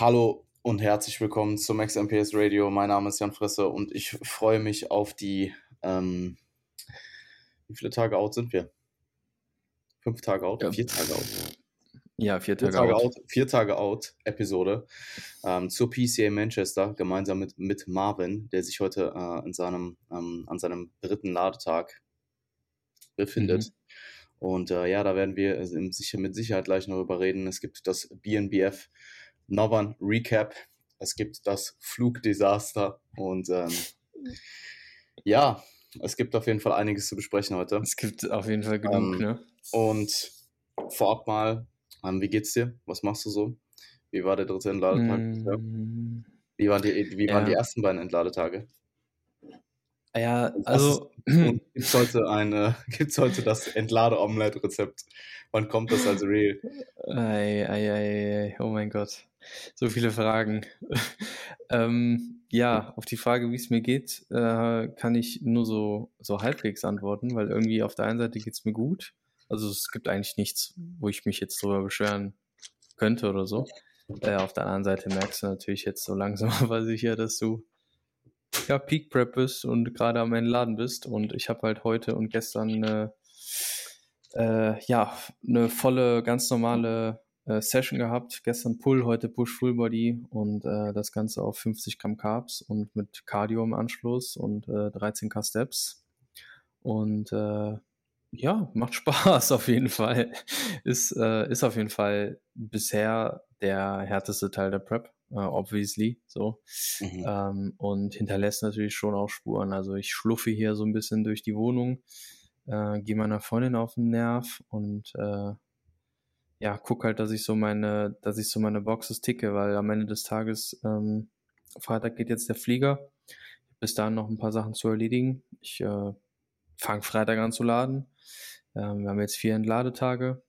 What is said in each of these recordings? Hallo und herzlich willkommen zum Max MPS Radio. Mein Name ist Jan Frisse und ich freue mich auf die, wie viele Tage out sind wir? 5 Tage out? Ja. 4 Tage out. Ja, 4 Tage out. 4 Tage out Episode zur PCA Manchester, gemeinsam mit Marvin, der sich heute an seinem 3. Ladetag befindet. Und ja, da werden wir mit Sicherheit gleich noch drüber reden. Es gibt das BNBF Northern Recap, es gibt das Flugdesaster und ja, es gibt auf jeden Fall einiges zu besprechen heute. Es gibt auf jeden Fall genug, ne? Und vorab mal, wie geht's dir? Was machst du so? Wie war der 3. Entladetag? Wie waren die ersten beiden Entladetage? Ja, also... Gibt's heute das Entlade-Omelette-Rezept? Wann kommt das als real? Oh mein Gott. So viele Fragen. Ja, auf die Frage, wie es mir geht, kann ich nur so halbwegs antworten, weil irgendwie auf der einen Seite geht's mir gut. Also es gibt eigentlich nichts, wo ich mich jetzt drüber beschweren könnte oder so. Auf der anderen Seite merkst du natürlich jetzt so langsam aber sicher, dass du Peak Prep bist und gerade am Entladen bist, und ich habe halt heute und gestern eine volle, ganz normale Session gehabt. Gestern Pull, heute Push Full Body und das Ganze auf 50 Gramm Carbs und mit Cardio im Anschluss und 13.000 Steps und ja, macht Spaß auf jeden Fall. Ist auf jeden Fall bisher der härteste Teil der Prep. Obviously, so. Und hinterlässt natürlich schon auch Spuren. Also ich schluffe hier so ein bisschen durch die Wohnung, gehe meiner Freundin auf den Nerv und ja, guck halt, dass ich so meine Boxes ticke, weil am Ende des Tages, Freitag geht jetzt der Flieger. Bis dahin noch ein paar Sachen zu erledigen. Ich fange Freitag an zu laden. Wir haben jetzt 4 Entladetage.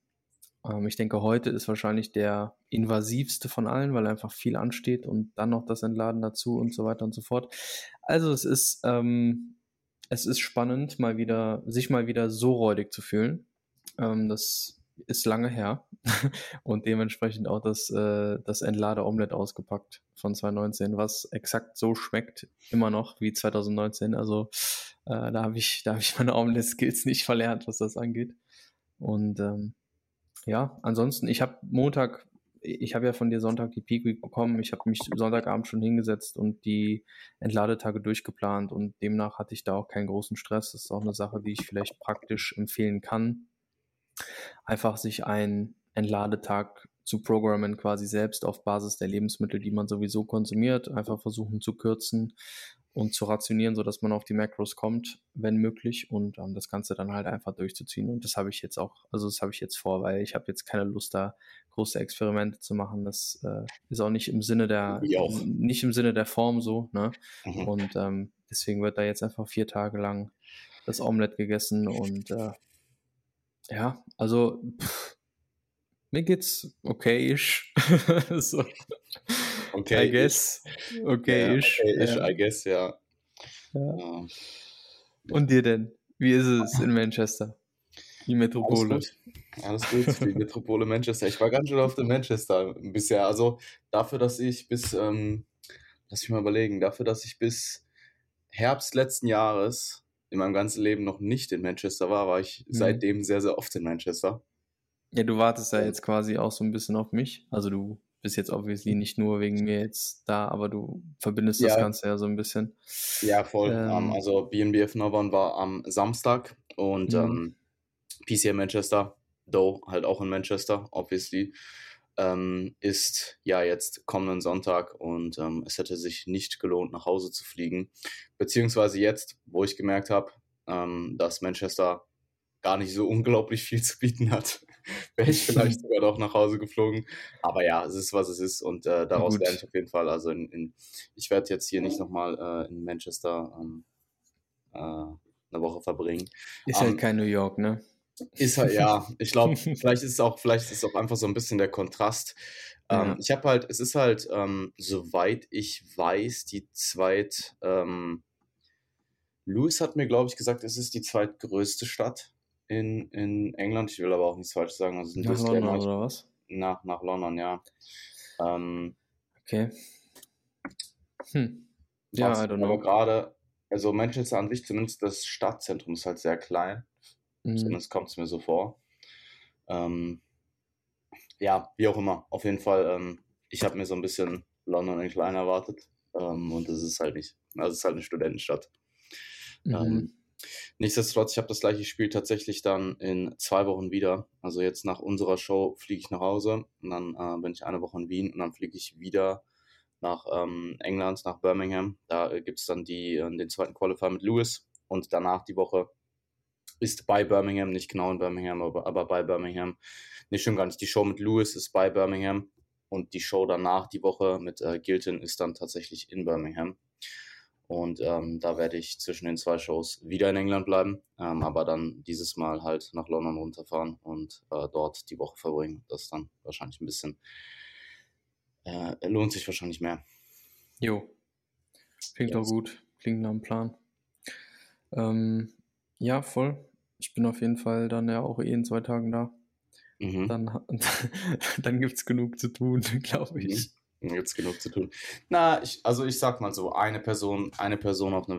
Ich denke, heute ist wahrscheinlich der invasivste von allen, weil einfach viel ansteht und dann noch das Entladen dazu und so weiter und so fort. Also es ist spannend, sich mal wieder so räudig zu fühlen. Das ist lange her und dementsprechend auch das Entlade-Omelett ausgepackt von 2019, was exakt so schmeckt, immer noch wie 2019. Also da habe ich meine Omelette-Skills nicht verlernt, was das angeht. Und ja, ansonsten, ich habe ja von dir Sonntag die Peak Week bekommen, ich habe mich Sonntagabend schon hingesetzt und die Entladetage durchgeplant und demnach hatte ich da auch keinen großen Stress. Das ist auch eine Sache, die ich vielleicht praktisch empfehlen kann, einfach sich einen Entladetag zu programmen, quasi selbst auf Basis der Lebensmittel, die man sowieso konsumiert, einfach versuchen zu kürzen und zu rationieren, sodass man auf die Macros kommt, wenn möglich, und das Ganze dann halt einfach durchzuziehen. Und das habe ich jetzt auch, also das habe ich jetzt vor, weil ich habe jetzt keine Lust, da große Experimente zu machen. Das ist auch nicht im Sinne der Form so, ne? Und deswegen wird da jetzt einfach 4 Tage lang das Omelette gegessen und ja, also mir geht's okay-ish. So. Okay, I guess. Okay, I guess. Und dir denn? Wie ist es in Manchester? Die Metropole. Alles gut. Die Metropole Manchester. Ich war ganz schön oft in Manchester bisher. Also dafür, dass ich bis, lass mich mal überlegen, bis Herbst letzten Jahres in meinem ganzen Leben noch nicht in Manchester war ich seitdem sehr, sehr oft in Manchester. Ja, du wartest ja jetzt quasi auch so ein bisschen auf mich. Also du bist jetzt obviously nicht nur wegen mir jetzt da, aber du verbindest das Ganze ja so ein bisschen. Ja, voll. Also BNBF Northern war am Samstag und PCA Manchester, though halt auch in Manchester, obviously, ist ja jetzt kommenden Sonntag und es hätte sich nicht gelohnt, nach Hause zu fliegen. Beziehungsweise jetzt, wo ich gemerkt habe, dass Manchester gar nicht so unglaublich viel zu bieten hat, wäre ich vielleicht sogar doch nach Hause geflogen. Aber ja, es ist, was es ist, und daraus lerne ich auf jeden Fall. Also ich werde jetzt hier nicht nochmal in Manchester eine Woche verbringen. Ist halt kein New York, ne? Ist halt, ja. Ich glaube, vielleicht ist es auch einfach so ein bisschen der Kontrast. Ich habe halt, es ist halt, soweit ich weiß, die zweit... Louis hat mir, glaube ich, gesagt, es ist die zweitgrößte Stadt in England. Ich will aber auch nichts Falsches sagen. Also nach London, oder was? Nach London, ja. Okay. Ja, I don't know. Aber gerade, also Manchester an sich, zumindest das Stadtzentrum ist halt sehr klein. Zumindest kommt es mir so vor. Ja, wie auch immer. Auf jeden Fall, ich habe mir so ein bisschen London in klein erwartet. Und das ist halt nicht. Also es ist halt eine Studentenstadt. Nichtsdestotrotz, ich habe das gleiche Spiel tatsächlich dann in 2 Wochen wieder. Also jetzt nach unserer Show fliege ich nach Hause und dann bin ich 1 Woche in Wien und dann fliege ich wieder nach England, nach Birmingham. Da gibt es dann den zweiten Qualifier mit Lewis und danach die Woche ist bei Birmingham, nicht genau in Birmingham, aber bei Birmingham. Nee, stimmt gar nicht. Die Show mit Lewis ist bei Birmingham und die Show danach, die Woche mit Gilton, ist dann tatsächlich in Birmingham. Und da werde ich zwischen den 2 Shows wieder in England bleiben, aber dann dieses Mal halt nach London runterfahren und dort die Woche verbringen. Das dann wahrscheinlich ein bisschen, lohnt sich wahrscheinlich mehr. Jo, klingt doch gut, klingt nach einem Plan. Ja, voll. Ich bin auf jeden Fall dann ja auch in 2 Tagen da. Dann gibt es genug zu tun, glaube ich. Jetzt genug zu tun. Na, ich sag mal so, eine Person auf einem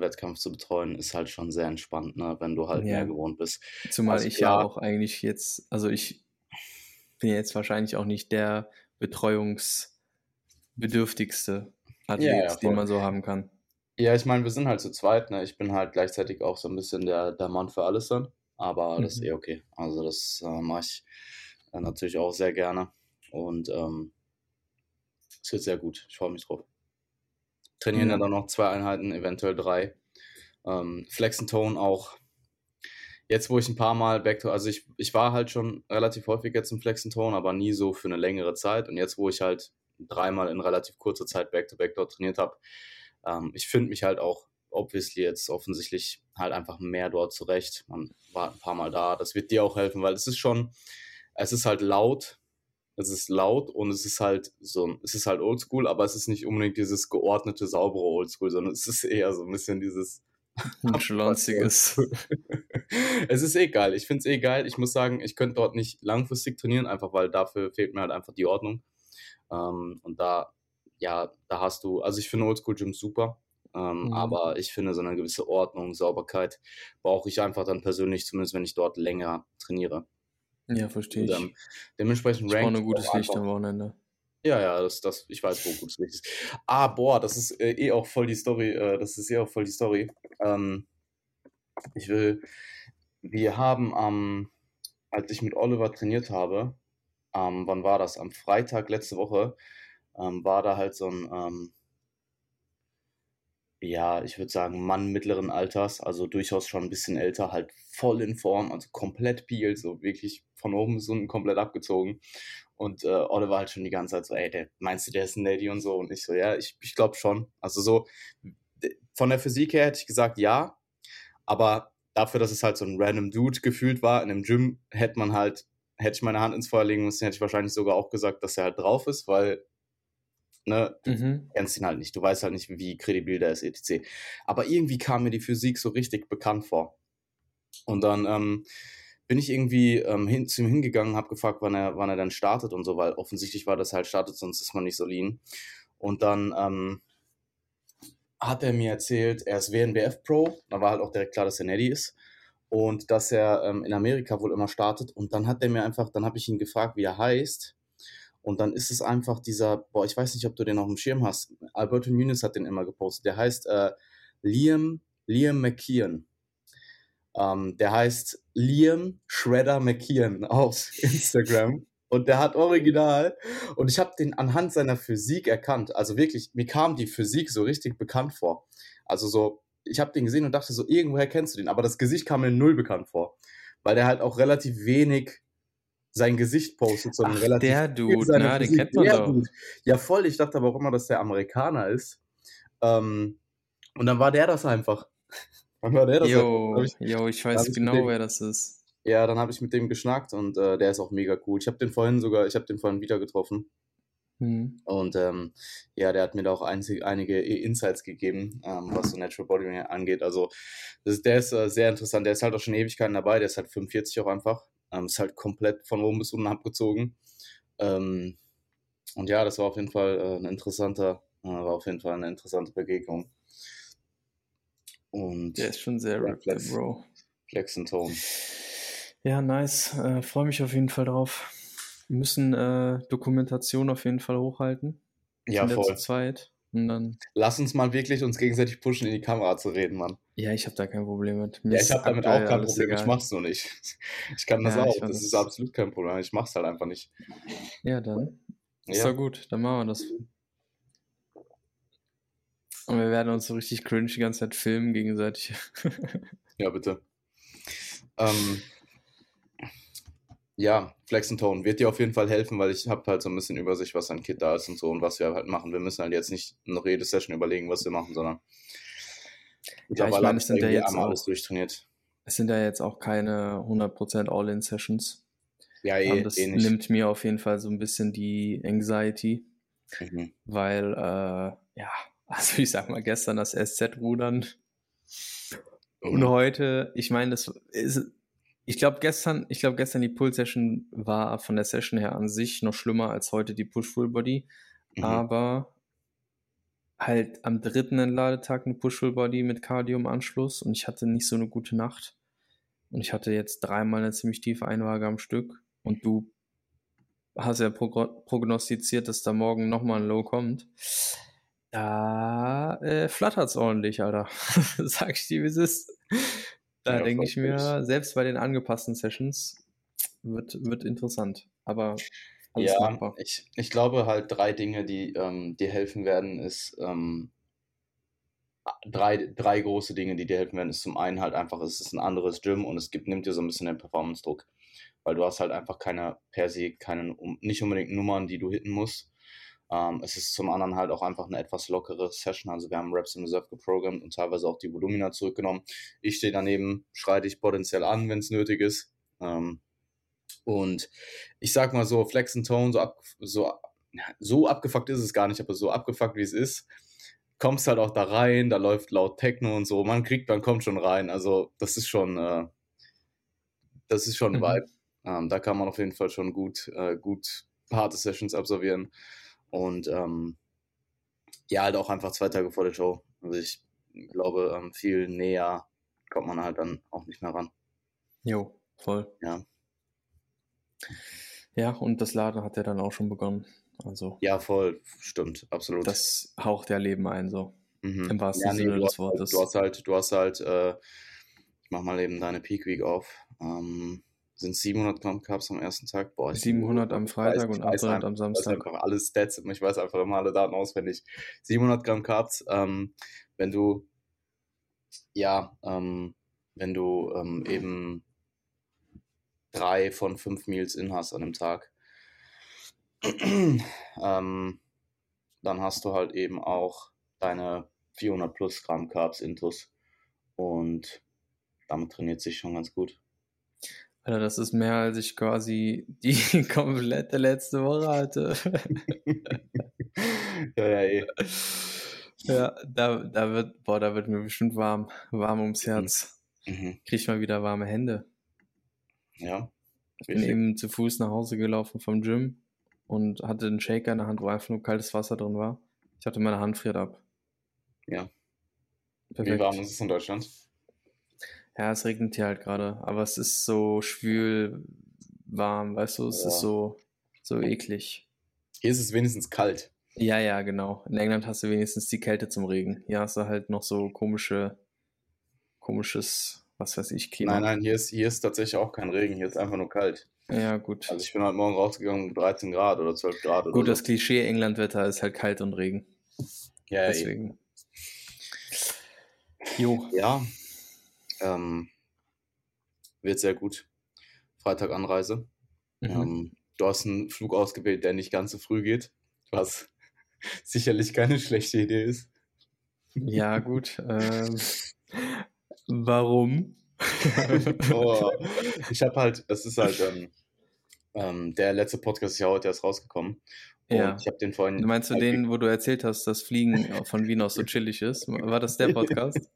Wettkampf zu betreuen, ist halt schon sehr entspannt, ne, wenn du halt mehr gewohnt bist. Zumal also, ich ja auch eigentlich jetzt, also ich bin jetzt wahrscheinlich auch nicht der betreuungsbedürftigste Athlet, den man so haben kann. Ja, ich meine, wir sind halt zu zweit, ne, ich bin halt gleichzeitig auch so ein bisschen der Mann für alles dann, aber das ist eh okay. Also das mache ich natürlich auch sehr gerne und es wird sehr gut, ich freue mich drauf. Trainieren dann noch 2 Einheiten, eventuell 3. Flex and Tone auch. Jetzt, wo ich ein paar Mal also ich war halt schon relativ häufig jetzt im Flex and Tone, aber nie so für eine längere Zeit. Und jetzt, wo ich halt 3-mal in relativ kurzer Zeit Back-to-Back dort trainiert habe, ich finde mich halt auch obviously jetzt offensichtlich halt einfach mehr dort zurecht. Man war ein paar Mal da, das wird dir auch helfen, weil es ist halt laut. Es ist laut und es ist halt oldschool, aber es ist nicht unbedingt dieses geordnete, saubere oldschool, sondern es ist eher so ein bisschen dieses schlonziges. Es ist geil. Ich finde es geil. Ich muss sagen, ich könnte dort nicht langfristig trainieren, einfach weil dafür fehlt mir halt einfach die Ordnung. Und da hast du, also ich finde oldschool Gyms super, aber ich finde so eine gewisse Ordnung, Sauberkeit brauche ich einfach dann persönlich, zumindest wenn ich dort länger trainiere. Ja, verstehe ich. Dementsprechend rankt. Ich brauche ein gutes Licht am Wochenende. Ja, das, ich weiß, wo gutes Licht ist. Ah, boah, das ist auch voll die Story. Wir haben als ich mit Oliver trainiert habe, wann war das? Am Freitag letzte Woche war da halt so ein, ich würde sagen, Mann mittleren Alters, also durchaus schon ein bisschen älter, halt voll in Form, also komplett Peel, so wirklich von oben bis unten komplett abgezogen. Und Oliver war halt schon die ganze Zeit so, ey, meinst du, der ist ein Lady und so? Und ich so, ja, ich glaube schon. Also so, von der Physik her hätte ich gesagt, ja, aber dafür, dass es halt so ein random Dude gefühlt war, in einem Gym, hätte ich meine Hand ins Feuer legen müssen, hätte ich wahrscheinlich sogar auch gesagt, dass er halt drauf ist, weil... Ne, du kennst ihn halt nicht, du weißt halt nicht, wie kredibil der ist, etc. Aber irgendwie kam mir die Physik so richtig bekannt vor. Und dann bin ich irgendwie zu ihm hingegangen, habe gefragt, wann er dann startet und so, weil offensichtlich war das halt startet, sonst ist man nicht so lean. Und dann hat er mir erzählt, er ist WNBF Pro, da war halt auch direkt klar, dass er Neddy ist. Und dass er in Amerika wohl immer startet. Und dann hat er mir einfach, dann habe ich ihn gefragt, wie er heißt. Und dann ist es einfach dieser, ich weiß nicht, ob du den auf dem Schirm hast. Alberto Nunes hat den immer gepostet. Der heißt Liam McKeown. Der heißt Liam Shredder McKeown auf Instagram. Und der hat original. Und ich habe den anhand seiner Physik erkannt. Also wirklich, mir kam die Physik so richtig bekannt vor. Also so, ich habe den gesehen und dachte so, irgendwoher kennst du den. Aber das Gesicht kam mir null bekannt vor. Weil der halt auch relativ wenig... sein Gesicht postet, sondern relativ der Dude, na, den kennt man doch. Ja, voll, ich dachte aber auch immer, dass der Amerikaner ist. Und dann war der das einfach. Ich weiß genau, wer das ist. Ja, dann habe ich mit dem geschnackt und der ist auch mega cool. Ich habe den vorhin wieder getroffen. Und der hat mir da auch einige Insights gegeben, was so Natural Bodybuilding angeht. Also der ist sehr interessant. Der ist halt auch schon Ewigkeiten dabei. Der ist halt 45 auch einfach. Ist halt komplett von oben bis unten abgezogen. Und ja, das war auf jeden Fall eine interessante Begegnung. Und der ist schon sehr reflex, Bro. Flex and Tone. Ja, nice. Freue mich auf jeden Fall drauf. Wir müssen Dokumentation auf jeden Fall hochhalten. Ja, voll. Zeit. Und dann lass uns mal wirklich uns gegenseitig pushen, in die Kamera zu reden, Mann. Ja, ich habe da kein Problem mit. Ja, ich habe damit auch kein Problem. Egal. Ich mach's nur nicht. Ich kann das auch. Das ist absolut kein Problem. Ich mach's halt einfach nicht. Ja, dann. Ist doch gut. Dann machen wir das. Und wir werden uns so richtig cringe die ganze Zeit filmen gegenseitig. Ja, bitte. Ja, Flex and Tone wird dir auf jeden Fall helfen, weil ich habe halt so ein bisschen Übersicht, was an Kit da ist und so und was wir halt machen. Wir müssen halt jetzt nicht noch jede Session überlegen, was wir machen, sondern ich meine, es sind ja jetzt auch alles durchtrainiert. Es sind ja jetzt auch keine 100% All-In-Sessions. Ja, das nimmt mir auf jeden Fall so ein bisschen die Anxiety, weil, also ich sag mal, gestern das SZ-Rudern und heute, ich meine, das ist, ich glaube gestern die Pull-Session war von der Session her an sich noch schlimmer als heute die Push-Full-Body, aber halt am dritten Entladetag eine Push-Full-Body mit Cardio im Anschluss und ich hatte nicht so eine gute Nacht und ich hatte jetzt dreimal eine ziemlich tiefe Einwaage am Stück und du hast ja prognostiziert, dass da morgen nochmal ein Low kommt. Da flattert es ordentlich, Alter. Sag ich dir, wie es ist. Da denke ich mir, selbst bei den angepassten Sessions wird interessant. Aber alles machbar. Ich glaube halt 3 Dinge, die dir helfen werden, ist drei große Dinge, die dir helfen werden, ist zum einen halt einfach, es ist ein anderes Gym und es nimmt dir so ein bisschen den Performance-Druck. Weil du hast halt einfach nicht unbedingt Nummern, die du hitten musst. Es ist zum anderen halt auch einfach eine etwas lockere Session, also wir haben Reps in Reserve geprogrammt und teilweise auch die Volumina zurückgenommen. Ich stehe daneben, schreie dich potenziell an, wenn es nötig ist. Und ich sag mal so, Flex and Tone, so abgefuckt ist es gar nicht, aber so abgefuckt wie es ist, kommst halt auch da rein, da läuft laut Techno und so, man kommt schon rein, also das ist schon ein Vibe. Da kann man auf jeden Fall schon gut harte Sessions absolvieren. Und halt auch einfach 2 Tage vor der Show. Also ich glaube, viel näher kommt man halt dann auch nicht mehr ran. Jo, voll. Ja. Ja, und das Laden hat ja dann auch schon begonnen. Also. Ja, voll, stimmt, absolut. Das haucht ja Leben ein, so. Im wahrsten Sinne des Wortes. Du hast halt, ich mach mal eben deine Peak Week auf. Sind 700 Gramm Carbs am ersten Tag. Boah, 700 am Freitag und 800 am Samstag. Ich weiß einfach alle Stats, ich weiß einfach immer alle Daten auswendig. 700 Gramm Carbs, wenn du eben 3 von 5 Meals in hast an dem Tag, dann hast du halt eben auch deine 400 plus Gramm Carbs intus und damit trainiert sich schon ganz gut. Alter, das ist mehr, als ich quasi die komplette letzte Woche hatte. Ja, da wird mir bestimmt warm ums Herz. Krieg ich mal wieder warme Hände. Ja. Ich bin eben zu Fuß nach Hause gelaufen vom Gym und hatte einen Shaker in der Hand, wo einfach nur kaltes Wasser drin war. Ich hatte meine Hand friert ab. Ja. Perfekt. Wie warm ist es in Deutschland? Ja, es regnet hier halt gerade, aber es ist so schwül warm, weißt du, es ist so eklig. Hier ist es wenigstens kalt. Ja, genau. In England hast du wenigstens die Kälte zum Regen. Hier hast du halt noch so komisches, was weiß ich, Klima. Nein, hier ist tatsächlich auch kein Regen, hier ist einfach nur kalt. Ja, gut. Also ich bin heute Morgen rausgegangen mit 13 Grad oder 12 Grad. Gut, oder das so. Klischee England-Wetter ist halt kalt und Regen. Ja, deswegen. Jo. Ja. Wird sehr gut. Freitag Anreise. Du hast einen Flug ausgewählt, der nicht ganz so früh geht, was sicherlich keine schlechte Idee ist. Ja, gut. Warum? Ich habe halt, das ist halt der letzte Podcast ist ja heute erst rausgekommen. Und ich habe den vorhin. Meinst du den, wo du erzählt hast, dass Fliegen von Wien aus so chillig ist? War das der Podcast?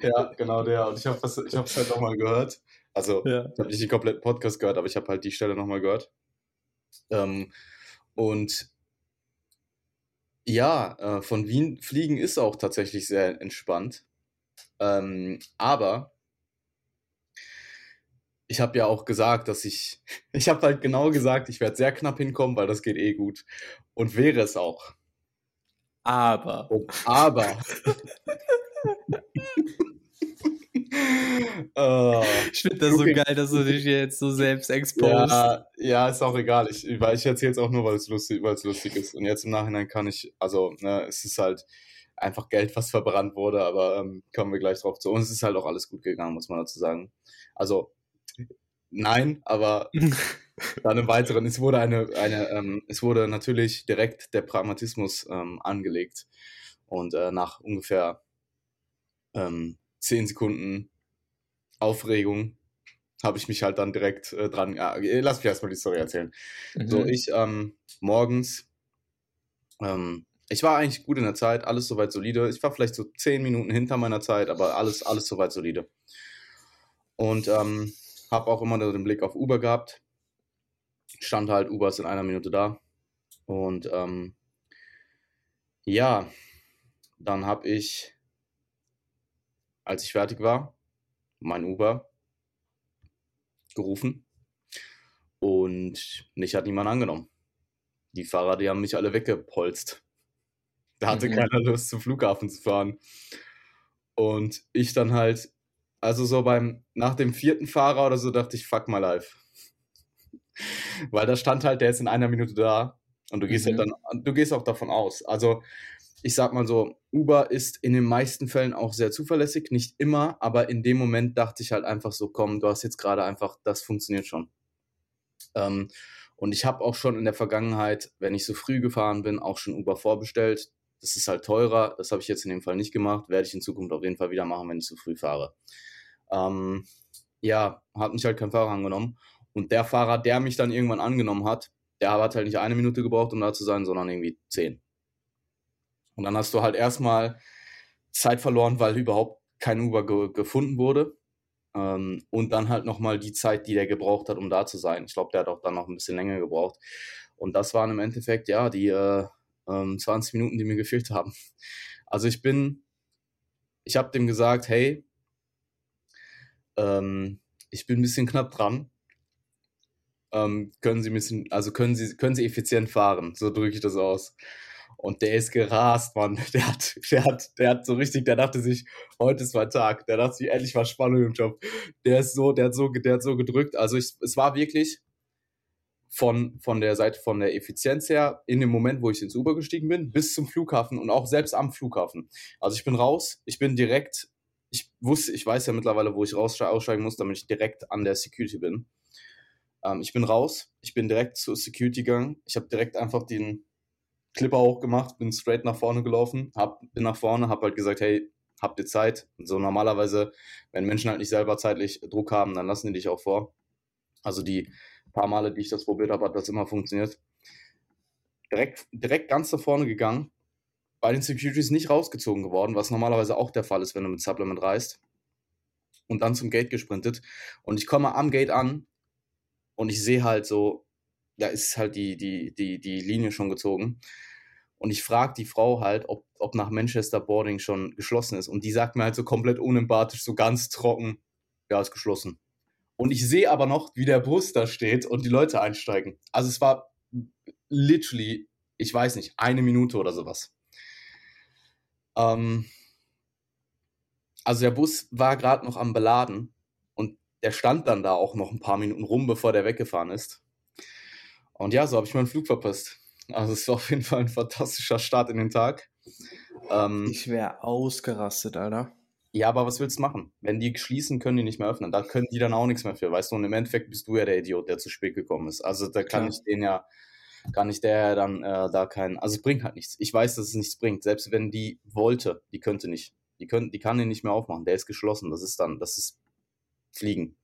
Ja, genau der. Und ich habe es halt nochmal gehört. Also, ich habe nicht den kompletten Podcast gehört, aber ich habe halt die Stelle nochmal gehört. Und ja, von Wien fliegen ist auch tatsächlich sehr entspannt. Aber ich habe ja auch gesagt, dass ich habe halt genau gesagt, ich werde sehr knapp hinkommen, weil das geht eh gut. Und wäre es auch. Aber. Ich finde das so geil, dass du dich jetzt so selbst exposed. Ja, ist auch egal. Ich erzähle es auch nur, weil es lustig ist. Und jetzt im Nachhinein kann ich, also ne, es ist halt einfach Geld, was verbrannt wurde, aber kommen wir gleich drauf zu. Und es ist halt auch alles gut gegangen, muss man dazu sagen. Also, nein, aber dann im Weiteren, es wurde natürlich direkt der Pragmatismus angelegt. Und nach ungefähr 10 Sekunden Aufregung habe ich mich halt dann direkt dran... lass mich erstmal die Story erzählen. Mhm. So, ich morgens... ich war eigentlich gut in der Zeit, alles soweit solide. Ich war vielleicht so 10 Minuten hinter meiner Zeit, aber alles soweit solide. Und habe auch immer den Blick auf Uber gehabt. Stand halt, Uber ist in einer Minute da. Und ja, dann habe ich... als ich fertig war, mein Uber gerufen und mich hat niemand angenommen. Die Fahrer, die haben mich alle weggepolzt. Da hatte keiner Lust, zum Flughafen zu fahren. Und ich dann halt, also so nach dem 4. Fahrer oder so, dachte ich, fuck my life. Weil da stand halt, der ist in einer Minute da und du gehst halt dann, du gehst auch davon aus. Also, ich sag mal so, Uber ist in den meisten Fällen auch sehr zuverlässig, nicht immer, aber in dem Moment dachte ich halt einfach so, komm, du hast jetzt gerade einfach, das funktioniert schon. Und ich habe auch schon in der Vergangenheit, wenn ich so früh gefahren bin, auch schon Uber vorbestellt. Das ist halt teurer, das habe ich jetzt in dem Fall nicht gemacht, werde ich in Zukunft auf jeden Fall wieder machen, wenn ich so früh fahre. Ja, hat mich halt kein Fahrer angenommen. Und der Fahrer, der mich dann irgendwann angenommen hat, der hat halt nicht eine Minute gebraucht, um da zu sein, sondern irgendwie 10. Und dann hast du halt erstmal Zeit verloren, weil überhaupt kein Uber gefunden wurde. Und dann halt nochmal die Zeit, die der gebraucht hat, um da zu sein. Ich glaube, der hat auch dann noch ein bisschen länger gebraucht. Und das waren im Endeffekt, ja, die 20 Minuten, die mir gefehlt haben. Also ich habe dem gesagt, hey, ich bin ein bisschen knapp dran. Können Sie effizient fahren? So drücke ich das aus. Und der ist gerast, Mann. Der hat so richtig, der dachte sich, heute ist mein Tag. Der dachte sich, endlich war Spannung im Job. Der hat so gedrückt. Also es war wirklich von der Seite, von der Effizienz her, in dem Moment, wo ich ins Uber gestiegen bin, bis zum Flughafen und auch selbst am Flughafen. Also ich bin raus, ich bin direkt, ich weiß ja mittlerweile, wo ich aussteigen muss, damit ich direkt an der Security bin. Ich bin raus, ich bin direkt zur Security gegangen. Ich habe direkt einfach den Clipper hochgemacht, bin straight nach vorne gelaufen, hab halt gesagt, hey, habt ihr Zeit? Und so normalerweise, wenn Menschen halt nicht selber zeitlich Druck haben, dann lassen die dich auch vor. Also die paar Male, die ich das probiert habe, hat das immer funktioniert. Direkt ganz nach vorne gegangen, bei den Securities nicht rausgezogen geworden, was normalerweise auch der Fall ist, wenn du mit Supplement reist. Und dann zum Gate gesprintet. Und ich komme am Gate an und ich sehe halt so, da ist halt die Linie schon gezogen. Und ich frage die Frau halt, ob nach Manchester Boarding schon geschlossen ist. Und die sagt mir halt so komplett unempathisch, so ganz trocken, ja, ist geschlossen. Und ich sehe aber noch, wie der Bus da steht und die Leute einsteigen. Also es war literally, ich weiß nicht, 1 Minute oder sowas. Also der Bus war gerade noch am Beladen. Und der stand dann da auch noch ein paar Minuten rum, bevor der weggefahren ist. Und ja, so habe ich meinen Flug verpasst. Also es war auf jeden Fall ein fantastischer Start in den Tag. Ich wäre ausgerastet, Alter. Ja, aber was willst du machen? Wenn die schließen, können die nicht mehr öffnen. Da können die dann auch nichts mehr für, weißt du? Und im Endeffekt bist du ja der Idiot, der zu spät gekommen ist. Also da kann ich den ja, also es bringt halt nichts. Ich weiß, dass es nichts bringt. Selbst wenn die wollte, die könnte nicht. Die kann den nicht mehr aufmachen. Der ist geschlossen. Das ist Fliegen.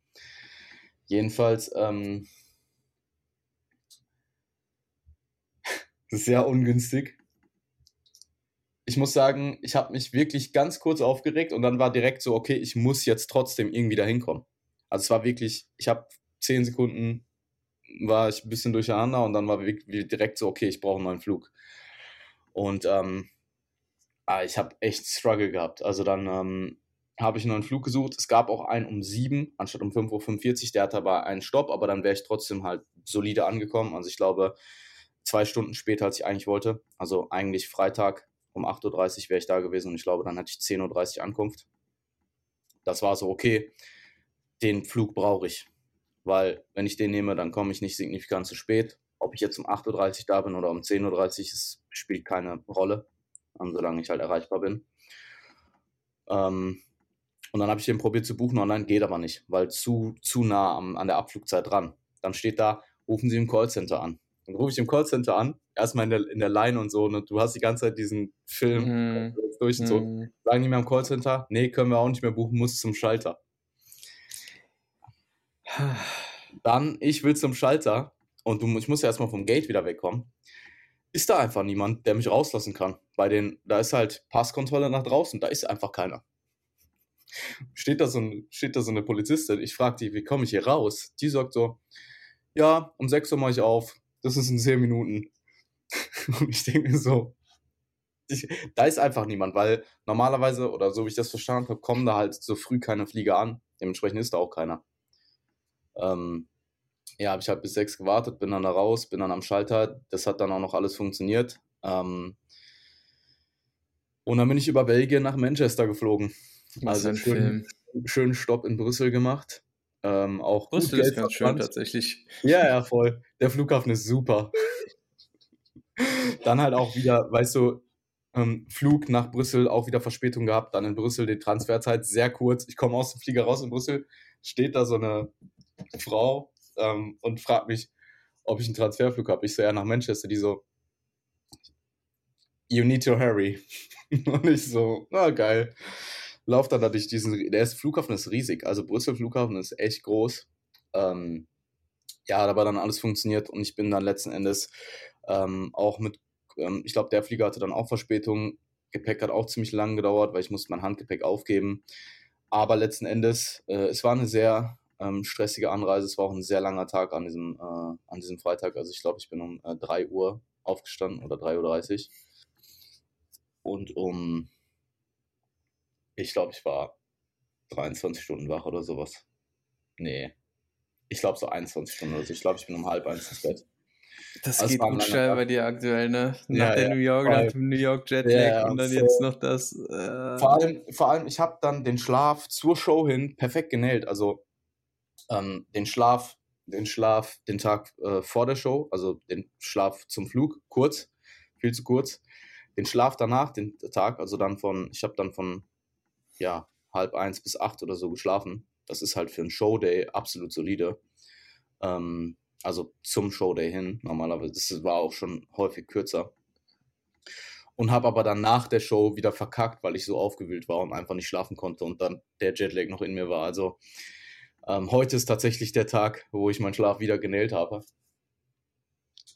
Jedenfalls, sehr ungünstig. Ich muss sagen, ich habe mich wirklich ganz kurz aufgeregt und dann war direkt so, okay, ich muss jetzt trotzdem irgendwie da hinkommen. Also es war wirklich, ich habe 10 Sekunden war ich ein bisschen durcheinander und dann war direkt so, okay, ich brauche einen neuen Flug. Und ich habe echt Struggle gehabt. Also dann habe ich einen neuen Flug gesucht. Es gab auch einen um 7 anstatt um 5.45 Uhr. Der hatte aber einen Stopp, aber dann wäre ich trotzdem halt solide angekommen. Also ich glaube, 2 Stunden später, als ich eigentlich wollte. Also eigentlich Freitag um 8.30 Uhr wäre ich da gewesen und ich glaube, dann hatte ich 10.30 Uhr Ankunft. Das war so, okay, den Flug brauche ich, weil wenn ich den nehme, dann komme ich nicht signifikant zu spät. Ob ich jetzt um 8.30 Uhr da bin oder um 10.30 Uhr, es spielt keine Rolle, solange ich halt erreichbar bin. Und dann habe ich den probiert zu buchen online, geht aber nicht, weil zu nah an der Abflugzeit dran. Dann steht da, rufen Sie im Callcenter an. Dann rufe ich im Callcenter an, erstmal in der Line und so, ne? Du hast die ganze Zeit diesen Film durch und so. Sagen die mir am Callcenter, nee, können wir auch nicht mehr buchen, muss zum Schalter. Dann, ich will zum Schalter und ich muss ja erstmal vom Gate wieder wegkommen. Ist da einfach niemand, der mich rauslassen kann. Da ist halt Passkontrolle nach draußen, da ist einfach keiner. Steht da so eine Polizistin, ich frage die, wie komme ich hier raus? Die sagt so, ja, um 6 Uhr mache ich auf. Das ist in 10 Minuten. Und ich denke mir so, da ist einfach niemand, weil normalerweise, oder so wie ich das verstanden habe, kommen da halt so früh keine Flieger an. Dementsprechend ist da auch keiner. Habe ich halt bis 6 gewartet, bin dann da raus, bin dann am Schalter. Das hat dann auch noch alles funktioniert. Und dann bin ich über Belgien nach Manchester geflogen. Also einen schönen Stopp in Brüssel gemacht. Auch Brüssel ist ganz schön tatsächlich. Ja, voll. Der Flughafen ist super. Dann halt auch wieder, weißt du, Flug nach Brüssel, auch wieder Verspätung gehabt, dann in Brüssel die Transferzeit sehr kurz. Ich komme aus dem Flieger raus in Brüssel, steht da so eine Frau und fragt mich, ob ich einen Transferflug habe. Ich so, ja, nach Manchester. Die so, you need to hurry. Und ich so, na geil. Lauf dann natürlich der Flughafen ist riesig, also Brüssel Flughafen ist echt groß. Da war dann alles funktioniert und ich bin dann letzten Endes auch mit, ich glaube, der Flieger hatte dann auch Verspätung, Gepäck hat auch ziemlich lang gedauert, weil ich musste mein Handgepäck aufgeben, aber letzten Endes, es war eine sehr stressige Anreise, es war auch ein sehr langer Tag an diesem Freitag, also ich glaube, ich bin um 3 Uhr aufgestanden oder 3.30 Uhr und ich glaube, ich war 23 Stunden wach oder sowas. Nee. Ich glaube, so 21 Stunden oder so. Ich glaube, ich bin um 1:30 ins Bett. Das geht gut steil bei dir aktuell, ne? Nach dem New York Jetlag und dann so. Jetzt noch das. Vor allem, ich habe dann den Schlaf zur Show hin perfekt genäht. Also den Tag vor der Show, also den Schlaf zum Flug, kurz, viel zu kurz. Den Schlaf danach, den Tag, also dann ich habe dann von 12:30 bis 8 oder so geschlafen. Das ist halt für einen Showday absolut solide. Also zum Showday hin normalerweise. Das war auch schon häufig kürzer. Und habe aber dann nach der Show wieder verkackt, weil ich so aufgewühlt war und einfach nicht schlafen konnte und dann der Jetlag noch in mir war. Also heute ist tatsächlich der Tag, wo ich meinen Schlaf wieder genäht habe.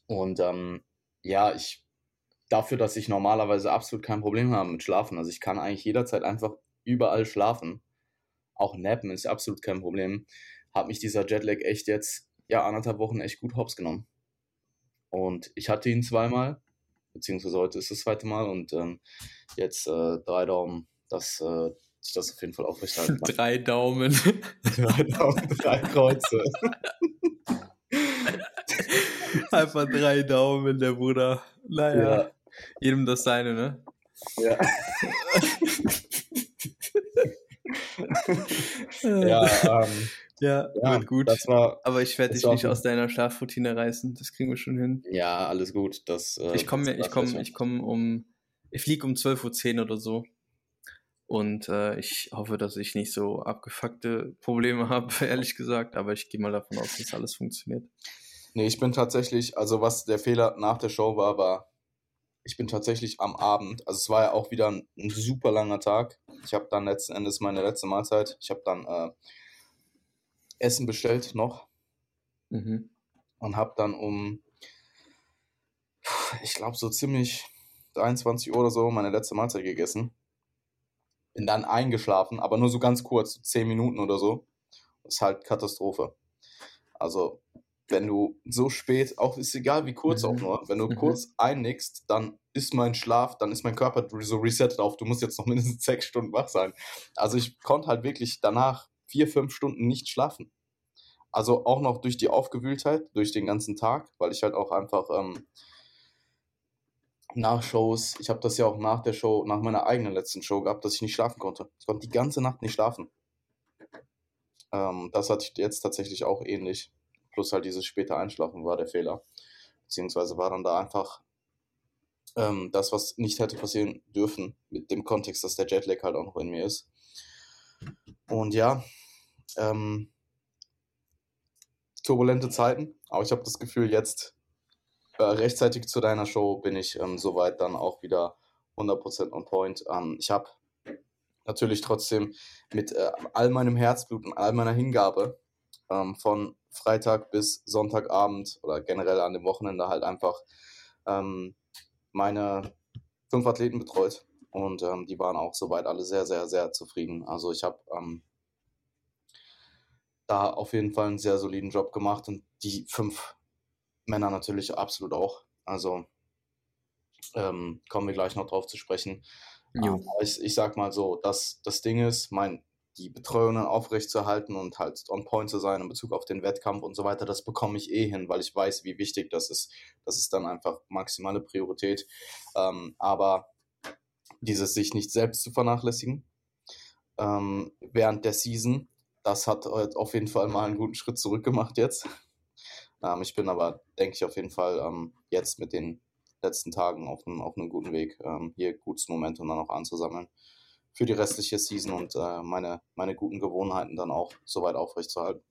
Und dafür, dass ich normalerweise absolut kein Problem habe mit Schlafen. Also ich kann eigentlich jederzeit einfach überall schlafen, auch nappen ist absolut kein Problem, hat mich dieser Jetlag echt jetzt, 1,5 Wochen echt gut hops genommen. Und ich hatte ihn zweimal, beziehungsweise heute ist das zweite Mal und jetzt 3 Daumen, dass ich das auf jeden Fall aufrechterhalten kann. 3 Daumen. 3 Daumen, 3 Kreuze. Einfach 3 Daumen, der Bruder. Naja, jedem das seine, ne? Ja. Wird gut. Aber ich werde dich nicht aus deiner Schlafroutine reißen. Das kriegen wir schon hin. Ja, alles gut. Ich fliege um 12.10 Uhr oder so. Und ich hoffe, dass ich nicht so abgefuckte Probleme habe, ehrlich gesagt. Aber ich gehe mal davon aus, dass alles funktioniert. Nee, ich bin tatsächlich, also was der Fehler nach der Show war, ich bin tatsächlich am Abend, also es war ja auch wieder ein super langer Tag. Ich habe dann letzten Endes meine letzte Mahlzeit, ich habe dann Essen bestellt noch und habe dann um, ich glaube so ziemlich 23 Uhr oder so meine letzte Mahlzeit gegessen. Bin dann eingeschlafen, aber nur so ganz kurz, 10 Minuten oder so. Das ist halt Katastrophe. Also wenn du so spät, auch ist egal wie kurz auch nur, wenn du kurz einnickst, dann ist mein Schlaf, dann ist mein Körper so resettet auf, du musst jetzt noch mindestens 6 Stunden wach sein. Also ich konnte halt wirklich danach 4-5 Stunden nicht schlafen. Also auch noch durch die Aufgewühltheit, durch den ganzen Tag, weil ich halt auch einfach nach Shows, ich habe das ja auch nach der Show, nach meiner eigenen letzten Show gehabt, dass ich nicht schlafen konnte. Ich konnte die ganze Nacht nicht schlafen. Das hatte ich jetzt tatsächlich auch ähnlich. Plus halt dieses späte Einschlafen war der Fehler. Beziehungsweise war dann da einfach das, was nicht hätte passieren dürfen, mit dem Kontext, dass der Jetlag halt auch noch in mir ist. Und ja, turbulente Zeiten, aber ich habe das Gefühl, jetzt rechtzeitig zu deiner Show bin ich soweit dann auch wieder 100% on point. Ich habe natürlich trotzdem mit all meinem Herzblut und all meiner Hingabe von Freitag bis Sonntagabend oder generell an dem Wochenende halt einfach meine 5 Athleten betreut und die waren auch soweit alle sehr, sehr, sehr zufrieden. Also ich habe da auf jeden Fall einen sehr soliden Job gemacht und die 5 Männer natürlich absolut auch. Also kommen wir gleich noch drauf zu sprechen. Ich sag mal so, dass das Ding ist, die Betreuung dann aufrechtzuerhalten und halt on point zu sein in Bezug auf den Wettkampf und so weiter, das bekomme ich eh hin, weil ich weiß, wie wichtig das ist. Das ist dann einfach maximale Priorität. Aber dieses sich nicht selbst zu vernachlässigen während der Season, das hat auf jeden Fall mal einen guten Schritt zurückgemacht jetzt. Ich bin aber, denke ich, auf jeden Fall jetzt mit den letzten Tagen auf einem guten Weg, hier gutes Momentum dann auch anzusammeln für die restliche Season und meine guten Gewohnheiten dann auch soweit aufrechtzuerhalten.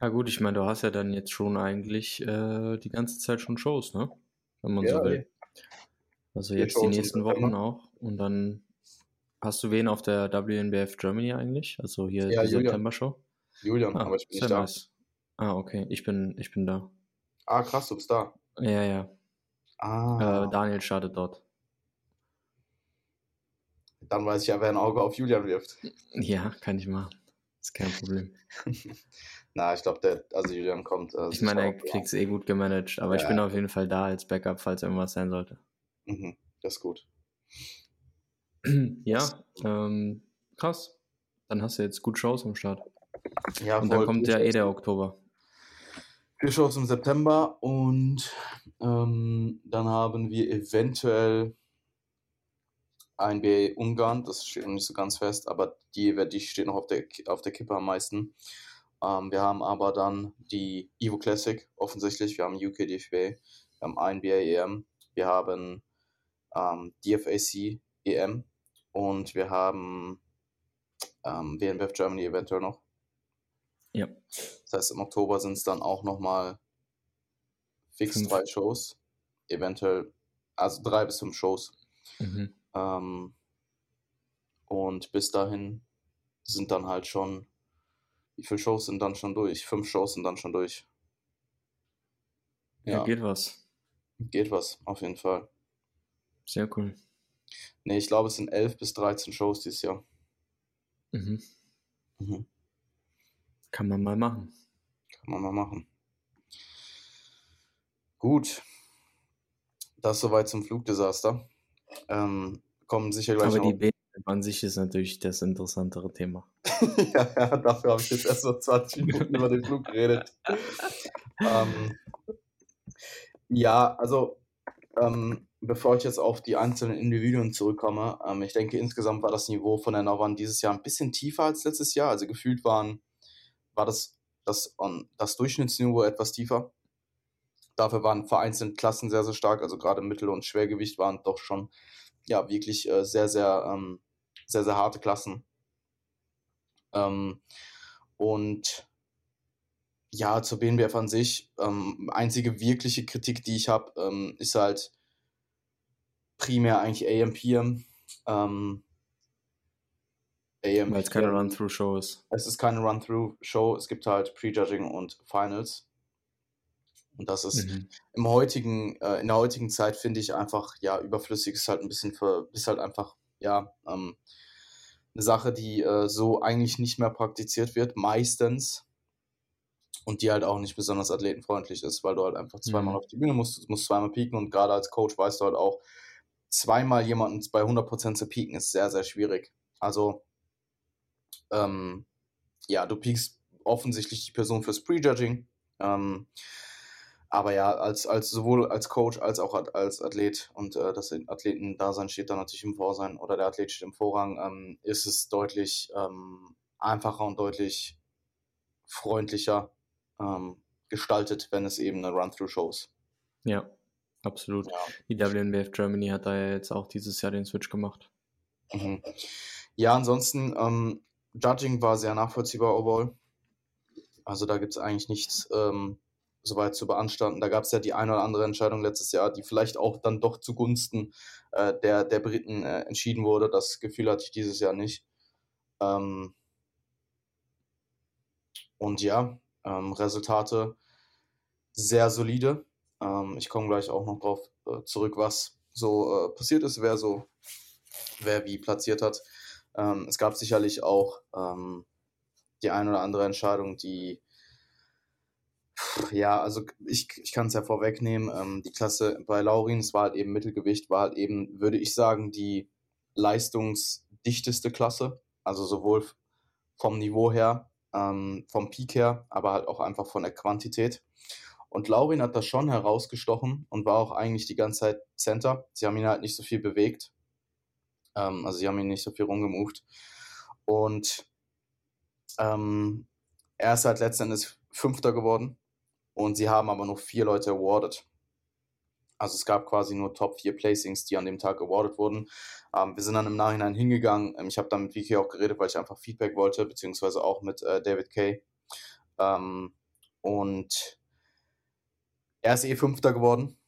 Ja gut, ich meine, du hast ja dann jetzt schon eigentlich die ganze Zeit schon Shows, ne? Wenn man so will. Also jetzt die nächsten Wochen auch. Und dann hast du wen auf der WNBF Germany eigentlich? Also hier die September-Show? Julian, aber ich bin nicht da. Nice. Ah, okay, ich bin da. Ah, krass, du bist da. Ja, ja. Ah. Daniel startet dort. Dann weiß ich ja, wer ein Auge auf Julian wirft. Ja, kann ich machen. Ist kein Problem. Na, ich glaube, Julian kommt. Ich meine, er kriegt es eh gut gemanagt, aber ich bin auf jeden Fall da als Backup, falls irgendwas sein sollte. Mhm, das ist gut. Ja, krass. Dann hast du jetzt gut Shows am Start. Ja, und dann kommt ja eh der Oktober. 4 Shows im September und dann haben wir eventuell INBA Ungarn, das steht noch nicht so ganz fest, aber die steht noch auf der Kippe am meisten. Wir haben aber dann die Evo Classic offensichtlich, wir haben UKDFBA, wir haben ANBA EM, wir haben DFAC EM und wir haben WNBF Germany eventuell noch. Ja. Das heißt, im Oktober sind es dann auch nochmal fix 3 Shows, eventuell, also 3 bis 5 Shows. Mhm. Und bis dahin sind dann halt schon, wie viele Shows sind dann schon durch? 5 Shows sind dann schon durch. Ja, geht was. Geht was, auf jeden Fall. Sehr cool. Nee, ich glaube, es sind 11 bis 13 Shows dieses Jahr. Mhm. Mhm. Kann man mal machen. Kann man mal machen. Gut. Das soweit zum Flugdesaster. Kommen sicher gleich noch. Aber die BNBF an sich ist natürlich das interessantere Thema. ja, dafür habe ich jetzt erst so 20 Minuten über den Flug geredet. Ja, also bevor ich jetzt auf die einzelnen Individuen zurückkomme, ich denke, insgesamt war das Niveau von der Nauwand dieses Jahr ein bisschen tiefer als letztes Jahr. Also gefühlt war das Durchschnittsniveau etwas tiefer. Dafür waren vereinzelt Klassen sehr, sehr stark, also gerade Mittel- und Schwergewicht waren doch schon wirklich sehr, sehr, sehr, sehr harte Klassen. Und ja, zur BNBF an sich, einzige wirkliche Kritik, die ich habe, ist halt primär eigentlich AMPM. Weil es keine Run-Through-Show ist. Es ist keine Run-Through-Show, es gibt halt Prejudging und Finals. Und das ist in der heutigen Zeit, finde ich, einfach überflüssig, ist halt eine Sache, die so eigentlich nicht mehr praktiziert wird, meistens. Und die halt auch nicht besonders athletenfreundlich ist, weil du halt einfach zweimal auf die Bühne musst zweimal pieken, und gerade als Coach weißt du halt auch, zweimal jemanden bei 100% zu pieken ist sehr, sehr schwierig. Also, du piekst offensichtlich die Person fürs Prejudging, aber ja, als sowohl als Coach als auch als Athlet, und das Athletendasein steht da natürlich im Vorsein, oder der Athlet steht im Vorrang, ist es deutlich einfacher und deutlich freundlicher gestaltet, wenn es eben eine Run-Through-Show ist. Ja, absolut. Ja. Die WNBF Germany hat da ja jetzt auch dieses Jahr den Switch gemacht. Mhm. Ja, ansonsten, Judging war sehr nachvollziehbar overall. Also da gibt es eigentlich nichts soweit zu beanstanden. Da gab es ja die eine oder andere Entscheidung letztes Jahr, die vielleicht auch dann doch zugunsten der Briten entschieden wurde. Das Gefühl hatte ich dieses Jahr nicht. Und ja, Resultate sehr solide. Ich komme gleich auch noch drauf zurück, was so passiert ist, wer wie platziert hat. Es gab sicherlich auch die ein oder andere Entscheidung, die, ja, also ich kann es ja vorwegnehmen, die Klasse bei Laurin, es war halt eben Mittelgewicht, war halt eben, würde ich sagen, die leistungsdichteste Klasse, also sowohl vom Niveau her, vom Peak her, aber halt auch einfach von der Quantität. Und Laurin hat das schon herausgestochen und war auch eigentlich die ganze Zeit Center. Sie haben ihn halt nicht so viel bewegt. Also sie haben ihn nicht so viel rumgemoved. Und er ist halt letzten Endes Fünfter geworden. Und sie haben aber nur 4 Leute awarded. Also es gab quasi nur Top 4 Placings, die an dem Tag awarded wurden. Wir sind dann im Nachhinein hingegangen. Ich habe dann mit Vicky auch geredet, weil ich einfach Feedback wollte, beziehungsweise auch mit David Kay. Und er ist Fünfter geworden.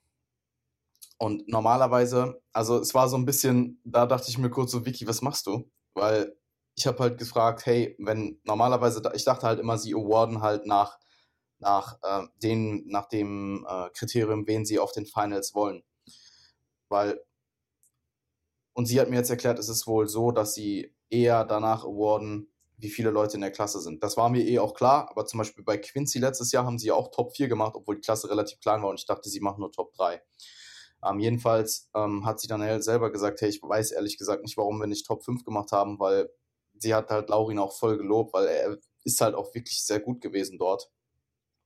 Und normalerweise, also es war so ein bisschen, da dachte ich mir kurz so, Vicky, was machst du? Weil ich habe halt gefragt, hey, wenn normalerweise, ich dachte halt immer, sie awarden halt nach dem Kriterium, wen sie auf den Finals wollen. Und sie hat mir jetzt erklärt, es ist wohl so, dass sie eher danach awarden, wie viele Leute in der Klasse sind. Das war mir auch klar, aber zum Beispiel bei Quincy letztes Jahr haben sie ja auch Top 4 gemacht, obwohl die Klasse relativ klein war und ich dachte, sie machen nur Top 3. Jedenfalls hat sie dann selber gesagt, hey, ich weiß ehrlich gesagt nicht, warum wir nicht Top 5 gemacht haben, weil sie hat halt Laurin auch voll gelobt, weil er ist halt auch wirklich sehr gut gewesen dort.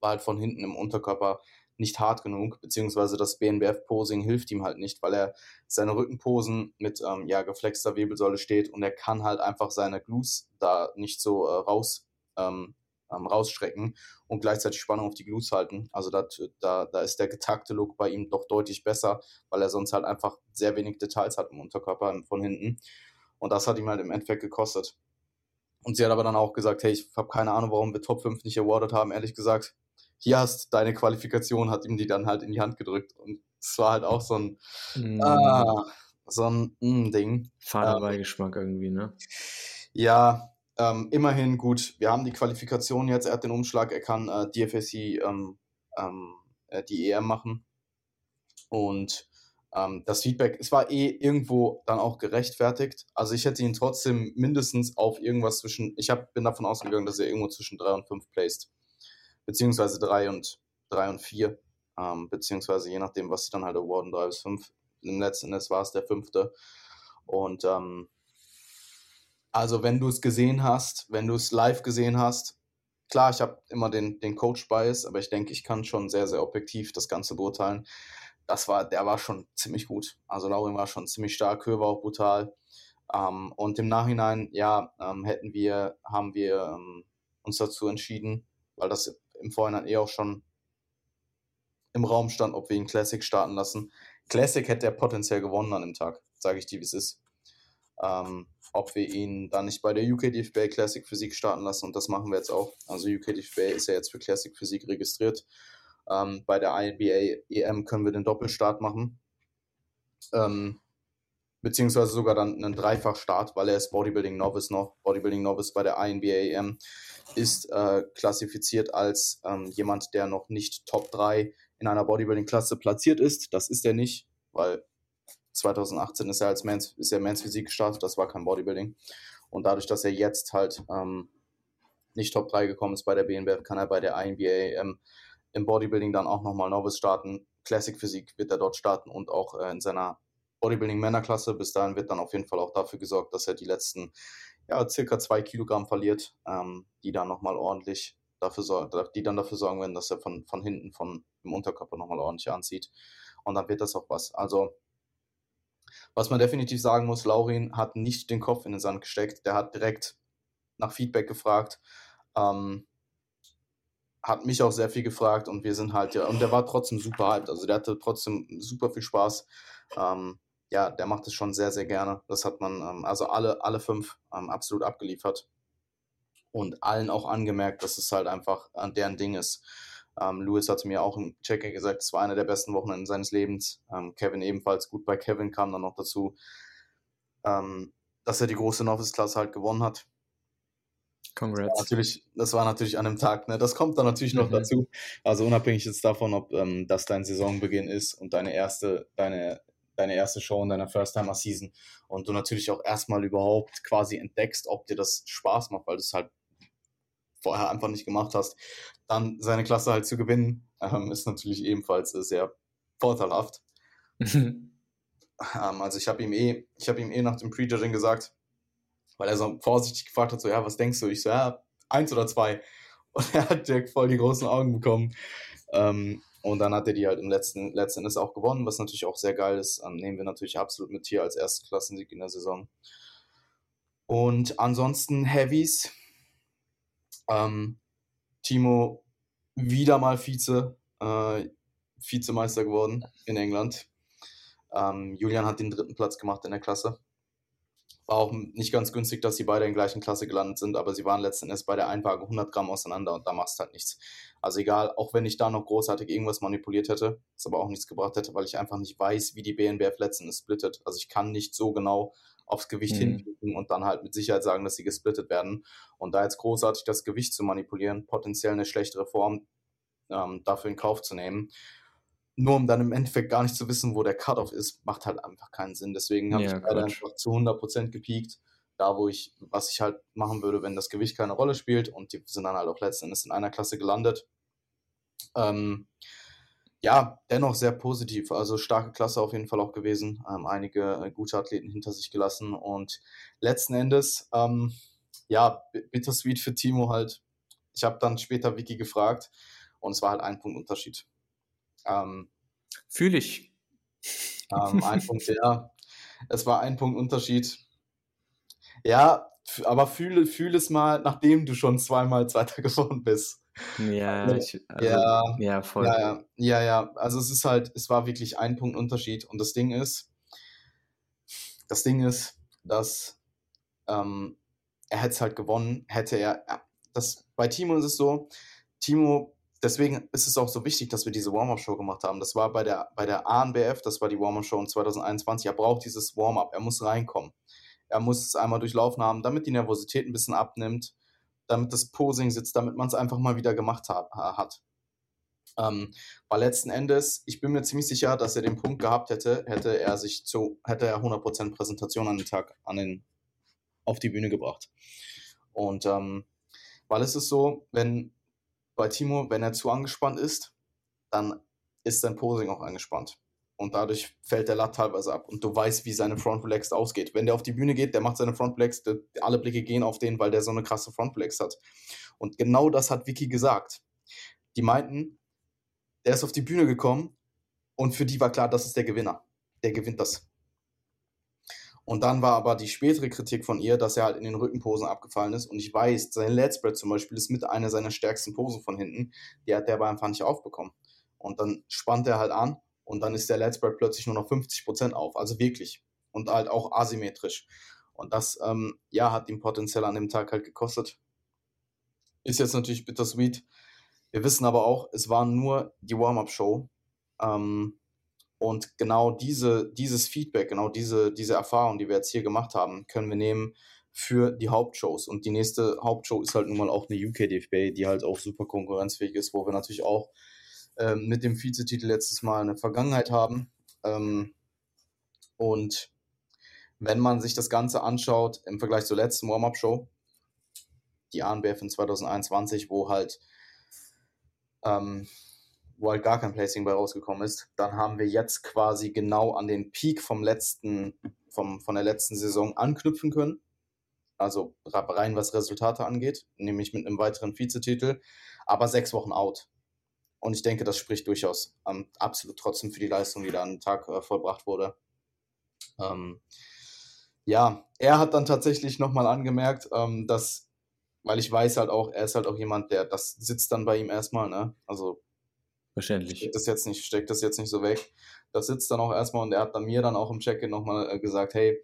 War halt von hinten im Unterkörper nicht hart genug, beziehungsweise das BNBF-Posing hilft ihm halt nicht, weil er seine Rückenposen mit geflexter Wirbelsäule steht und er kann halt einfach seine Glutes da nicht so rausstrecken und gleichzeitig Spannung auf die Glutes halten. Also da ist der getakte Look bei ihm doch deutlich besser, weil er sonst halt einfach sehr wenig Details hat im Unterkörper von hinten. Und das hat ihm halt im Endeffekt gekostet. Und sie hat aber dann auch gesagt, hey, ich habe keine Ahnung, warum wir Top 5 nicht awarded haben, ehrlich gesagt. Hier hast deine Qualifikation, hat ihm die dann halt in die Hand gedrückt. Und es war halt auch so ein Ding. Fader Beigeschmack irgendwie, ne? Ja, immerhin gut. Wir haben die Qualifikation jetzt, er hat den Umschlag, er kann DFAC die EM machen. Und das Feedback, es war irgendwo dann auch gerechtfertigt. Also ich hätte ihn trotzdem mindestens auf irgendwas bin davon ausgegangen, dass er irgendwo zwischen 3 und 5 placed. Beziehungsweise 3 und 4, beziehungsweise je nachdem, was sie dann halt awarden, 3 bis 5. Im letzten Endes war es der 5. Und also wenn du es live gesehen hast, klar, ich habe immer den Coach-Bias, aber ich denke, ich kann schon sehr, sehr objektiv das Ganze beurteilen. Der war schon ziemlich gut. Also Laurin war schon ziemlich stark, Höhe war auch brutal. Und im Nachhinein, haben wir uns dazu entschieden, weil das im Vorhinein auch schon im Raum stand, ob wir ihn Classic starten lassen. Classic hätte er potenziell gewonnen an dem Tag, sage ich dir, wie es ist. Ob wir ihn dann nicht bei der UKDFBA Classic Physik starten lassen, und das machen wir jetzt auch. Also UKDFBA ist ja jetzt für Classic Physik registriert. Bei der IBA EM können wir den Doppelstart machen, beziehungsweise sogar dann einen Dreifachstart, weil er ist Bodybuilding Novice bei der ANBF EM, ist klassifiziert als jemand, der noch nicht Top 3 in einer Bodybuilding-Klasse platziert ist. Das ist er nicht, weil 2018 ist er als Mans Physik gestartet, das war kein Bodybuilding. Und dadurch, dass er jetzt halt nicht Top 3 gekommen ist bei der BNBF, kann er bei der INBA EM im Bodybuilding dann auch nochmal Novice starten. Classic Physik wird er dort starten und auch in seiner Bodybuilding-Männerklasse. Bis dahin wird dann auf jeden Fall auch dafür gesorgt, dass er die letzten circa 2 Kilogramm verliert, die dann nochmal ordentlich dafür sorgen werden, dass er von hinten, von dem Unterkörper nochmal ordentlich anzieht. Und dann wird das auch was. Also, was man definitiv sagen muss, Laurin hat nicht den Kopf in den Sand gesteckt. Der hat direkt nach Feedback gefragt, hat mich auch sehr viel gefragt und wir sind halt, und der war trotzdem super hyped. Also der hatte trotzdem super viel Spaß. Der macht es schon sehr, sehr gerne. Das hat man, also alle 5 absolut abgeliefert und allen auch angemerkt, dass es halt einfach deren Ding ist. Lewis hatte mir auch im Check-in gesagt, es war einer der besten Wochenenden seines Lebens. Kevin ebenfalls gut. Bei Kevin kam dann noch dazu, dass er die große Novice-Klasse halt gewonnen hat. Congrats. Das war natürlich an dem Tag, ne? Das kommt dann natürlich noch dazu. Also unabhängig jetzt davon, ob das dein Saisonbeginn ist und deine erste Show in deiner First-Timer-Season und du natürlich auch erstmal überhaupt quasi entdeckst, ob dir das Spaß macht, weil du es halt vorher einfach nicht gemacht hast, dann seine Klasse halt zu gewinnen, ist natürlich ebenfalls sehr vorteilhaft. Also ich habe ihm eh nach dem Pre-Judging gesagt, weil er so vorsichtig gefragt hat, so, ja, was denkst du? Ich so, ja, 1 oder 2. Und er hat direkt voll die großen Augen bekommen. Und dann hat er die halt im letzten Endes auch gewonnen, was natürlich auch sehr geil ist. Nehmen wir natürlich absolut mit hier als ersten Klassensieg in der Saison. Und ansonsten Heavies. Timo wieder mal Vizemeister geworden in England. Julian hat den 3. Platz gemacht in der Klasse. War auch nicht ganz günstig, dass sie beide in der gleichen Klasse gelandet sind, aber sie waren letzten Endes bei der Einwaage 100 Gramm auseinander und da machst du halt nichts. Also egal, auch wenn ich da noch großartig irgendwas manipuliert hätte, das aber auch nichts gebracht hätte, weil ich einfach nicht weiß, wie die BNBF letzten Endes splittet. Also ich kann nicht so genau aufs Gewicht hinbiegen und dann halt mit Sicherheit sagen, dass sie gesplittet werden. Und da jetzt großartig das Gewicht zu manipulieren, potenziell eine schlechtere Form dafür in Kauf zu nehmen, nur um dann im Endeffekt gar nicht zu wissen, wo der Cut-Off ist, macht halt einfach keinen Sinn. Deswegen habe ich leider einfach zu 100% gepiekt, da was ich halt machen würde, wenn das Gewicht keine Rolle spielt, und die sind dann halt auch letzten Endes in einer Klasse gelandet. Dennoch sehr positiv, also starke Klasse auf jeden Fall auch gewesen, einige gute Athleten hinter sich gelassen und letzten Endes, bittersweet für Timo halt. Ich habe dann später Vicky gefragt und es war halt ein Punkt Unterschied. Fühle ich. Ein Punkt, ja. Es war ein Punkt Unterschied. Ja, aber fühl es mal, nachdem du schon zweimal Zweiter geworden bist. Voll. Ja. Also es war wirklich ein Punkt Unterschied. Und das Ding ist, dass er hätte es halt gewonnen, hätte er. Bei Timo ist es so, deswegen ist es auch so wichtig, dass wir diese Warm-Up-Show gemacht haben. Das war bei der ANBF, das war die Warm-Up-Show in 2021. Er braucht dieses Warm-Up, er muss reinkommen. Er muss es einmal durchlaufen haben, damit die Nervosität ein bisschen abnimmt, damit das Posing sitzt, damit man es einfach mal wieder gemacht hat. Weil letzten Endes, ich bin mir ziemlich sicher, dass er den Punkt gehabt hätte er 100% Präsentation an den Tag auf die Bühne gebracht. Und weil es ist so, bei Timo, wenn er zu angespannt ist, dann ist sein Posing auch angespannt. Und dadurch fällt der Lat teilweise ab. Und du weißt, wie seine Frontflex ausgeht. Wenn der auf die Bühne geht, der macht seine Frontflex, alle Blicke gehen auf den, weil der so eine krasse Frontflex hat. Und genau das hat Vicky gesagt. Die meinten, der ist auf die Bühne gekommen und für die war klar, das ist der Gewinner. Der gewinnt das. Und dann war aber die spätere Kritik von ihr, dass er halt in den Rückenposen abgefallen ist. Und ich weiß, sein Lat Spread zum Beispiel ist mit einer seiner stärksten Posen von hinten. Die hat der aber einfach nicht aufbekommen. Und dann spannt er halt an und dann ist der Lat Spread plötzlich nur noch 50% auf. Also wirklich. Und halt auch asymmetrisch. Und das hat ihn potenziell an dem Tag halt gekostet. Ist jetzt natürlich bittersweet. Wir wissen aber auch, es war nur die Warm-Up-Show. Und genau dieses Feedback, genau diese Erfahrung, die wir jetzt hier gemacht haben, können wir nehmen für die Hauptshows. Und die nächste Hauptshow ist halt nun mal auch eine UKDFBA, die halt auch super konkurrenzfähig ist, wo wir natürlich auch mit dem Vizetitel letztes Mal eine Vergangenheit haben. Und wenn man sich das Ganze anschaut im Vergleich zur letzten Warm-Up-Show, die ANBF in 2021, wo halt gar kein Placing bei rausgekommen ist. Dann haben wir jetzt quasi genau an den Peak von der letzten Saison anknüpfen können. Also rein was Resultate angeht, nämlich mit einem weiteren Vizetitel, aber 6 Wochen out. Und ich denke, das spricht durchaus absolut trotzdem für die Leistung, die da an dem Tag vollbracht wurde. Ja, er hat dann tatsächlich nochmal angemerkt, dass, weil ich weiß halt auch, er ist halt auch jemand, der, das sitzt dann bei ihm erstmal, ne? Also verständlich. Steckt das jetzt nicht so weg. Das sitzt dann auch erstmal, und er hat dann mir dann auch im Check-in nochmal gesagt, hey,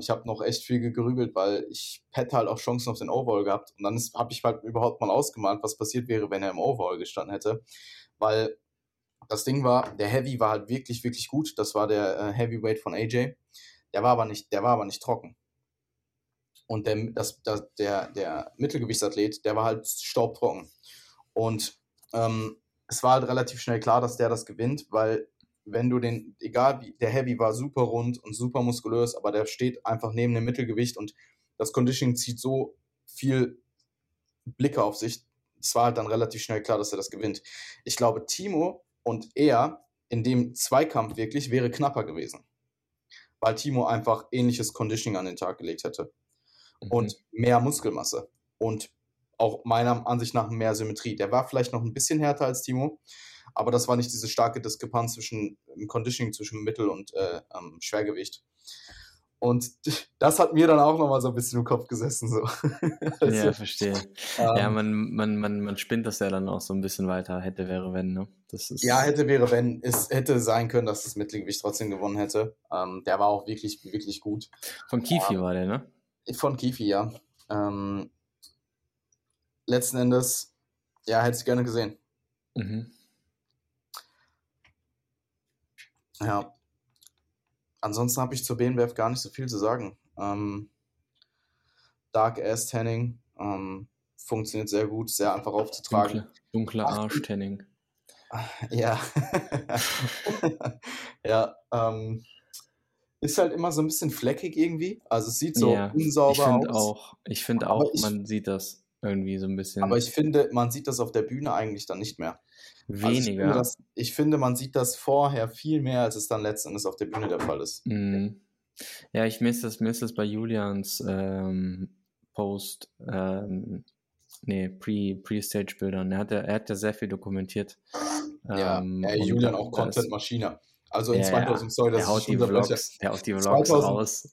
ich habe noch echt viel gegrübelt, weil ich hätte halt auch Chancen auf den Overall gehabt. Und dann habe ich halt überhaupt mal ausgemalt, was passiert wäre, wenn er im Overall gestanden hätte. Weil das Ding war, der Heavy war halt wirklich, wirklich gut. Das war der Heavyweight von AJ. Der war aber nicht trocken. Und der Mittelgewichtsathlet, der war halt staubtrocken. Und es war halt relativ schnell klar, dass der das gewinnt, weil der Heavy war super rund und super muskulös, aber der steht einfach neben dem Mittelgewicht, und das Conditioning zieht so viel Blicke auf sich. Es war halt dann relativ schnell klar, dass er das gewinnt. Ich glaube, Timo und er in dem Zweikampf wirklich wäre knapper gewesen, weil Timo einfach ähnliches Conditioning an den Tag gelegt hätte und mehr Muskelmasse und auch meiner Ansicht nach mehr Symmetrie. Der war vielleicht noch ein bisschen härter als Timo, aber das war nicht diese starke Diskrepanz zwischen im Conditioning zwischen Mittel- und Schwergewicht. Und das hat mir dann auch nochmal so ein bisschen im Kopf gesessen. So. Also, ja, verstehe. Ja, man spinnt das ja dann auch so ein bisschen weiter. Hätte, wäre, wenn, ne? Das ist ja, hätte, wäre, wenn. Es hätte sein können, dass das Mittelgewicht trotzdem gewonnen hätte. Der war auch wirklich, wirklich gut. Von Kifi war der, ne? Von Kifi, ja. Letzten Endes, ja, hätte ich gerne gesehen. Mhm. Ja. Ansonsten habe ich zur BNBF gar nicht so viel zu sagen. Dark Ass Tanning funktioniert sehr gut, sehr einfach aufzutragen. Dunkler Arsch Tanning. Ja. Ja. Ist halt immer so ein bisschen fleckig irgendwie. Also es sieht so unsauber aus. Ich finde auch, man sieht das irgendwie so ein bisschen. Aber ich finde, man sieht das auf der Bühne eigentlich dann nicht mehr. Weniger. Also ich finde, man sieht das vorher viel mehr, als es dann letztendlich auf der Bühne der Fall ist. Mhm. Ja, ich misse das bei Julians Post, Pre-Stage-Bildern. Er hat ja sehr viel dokumentiert. Julian auch Content-Maschine. Also in 2000, sorry, das ist schon der haut die Vlogs raus.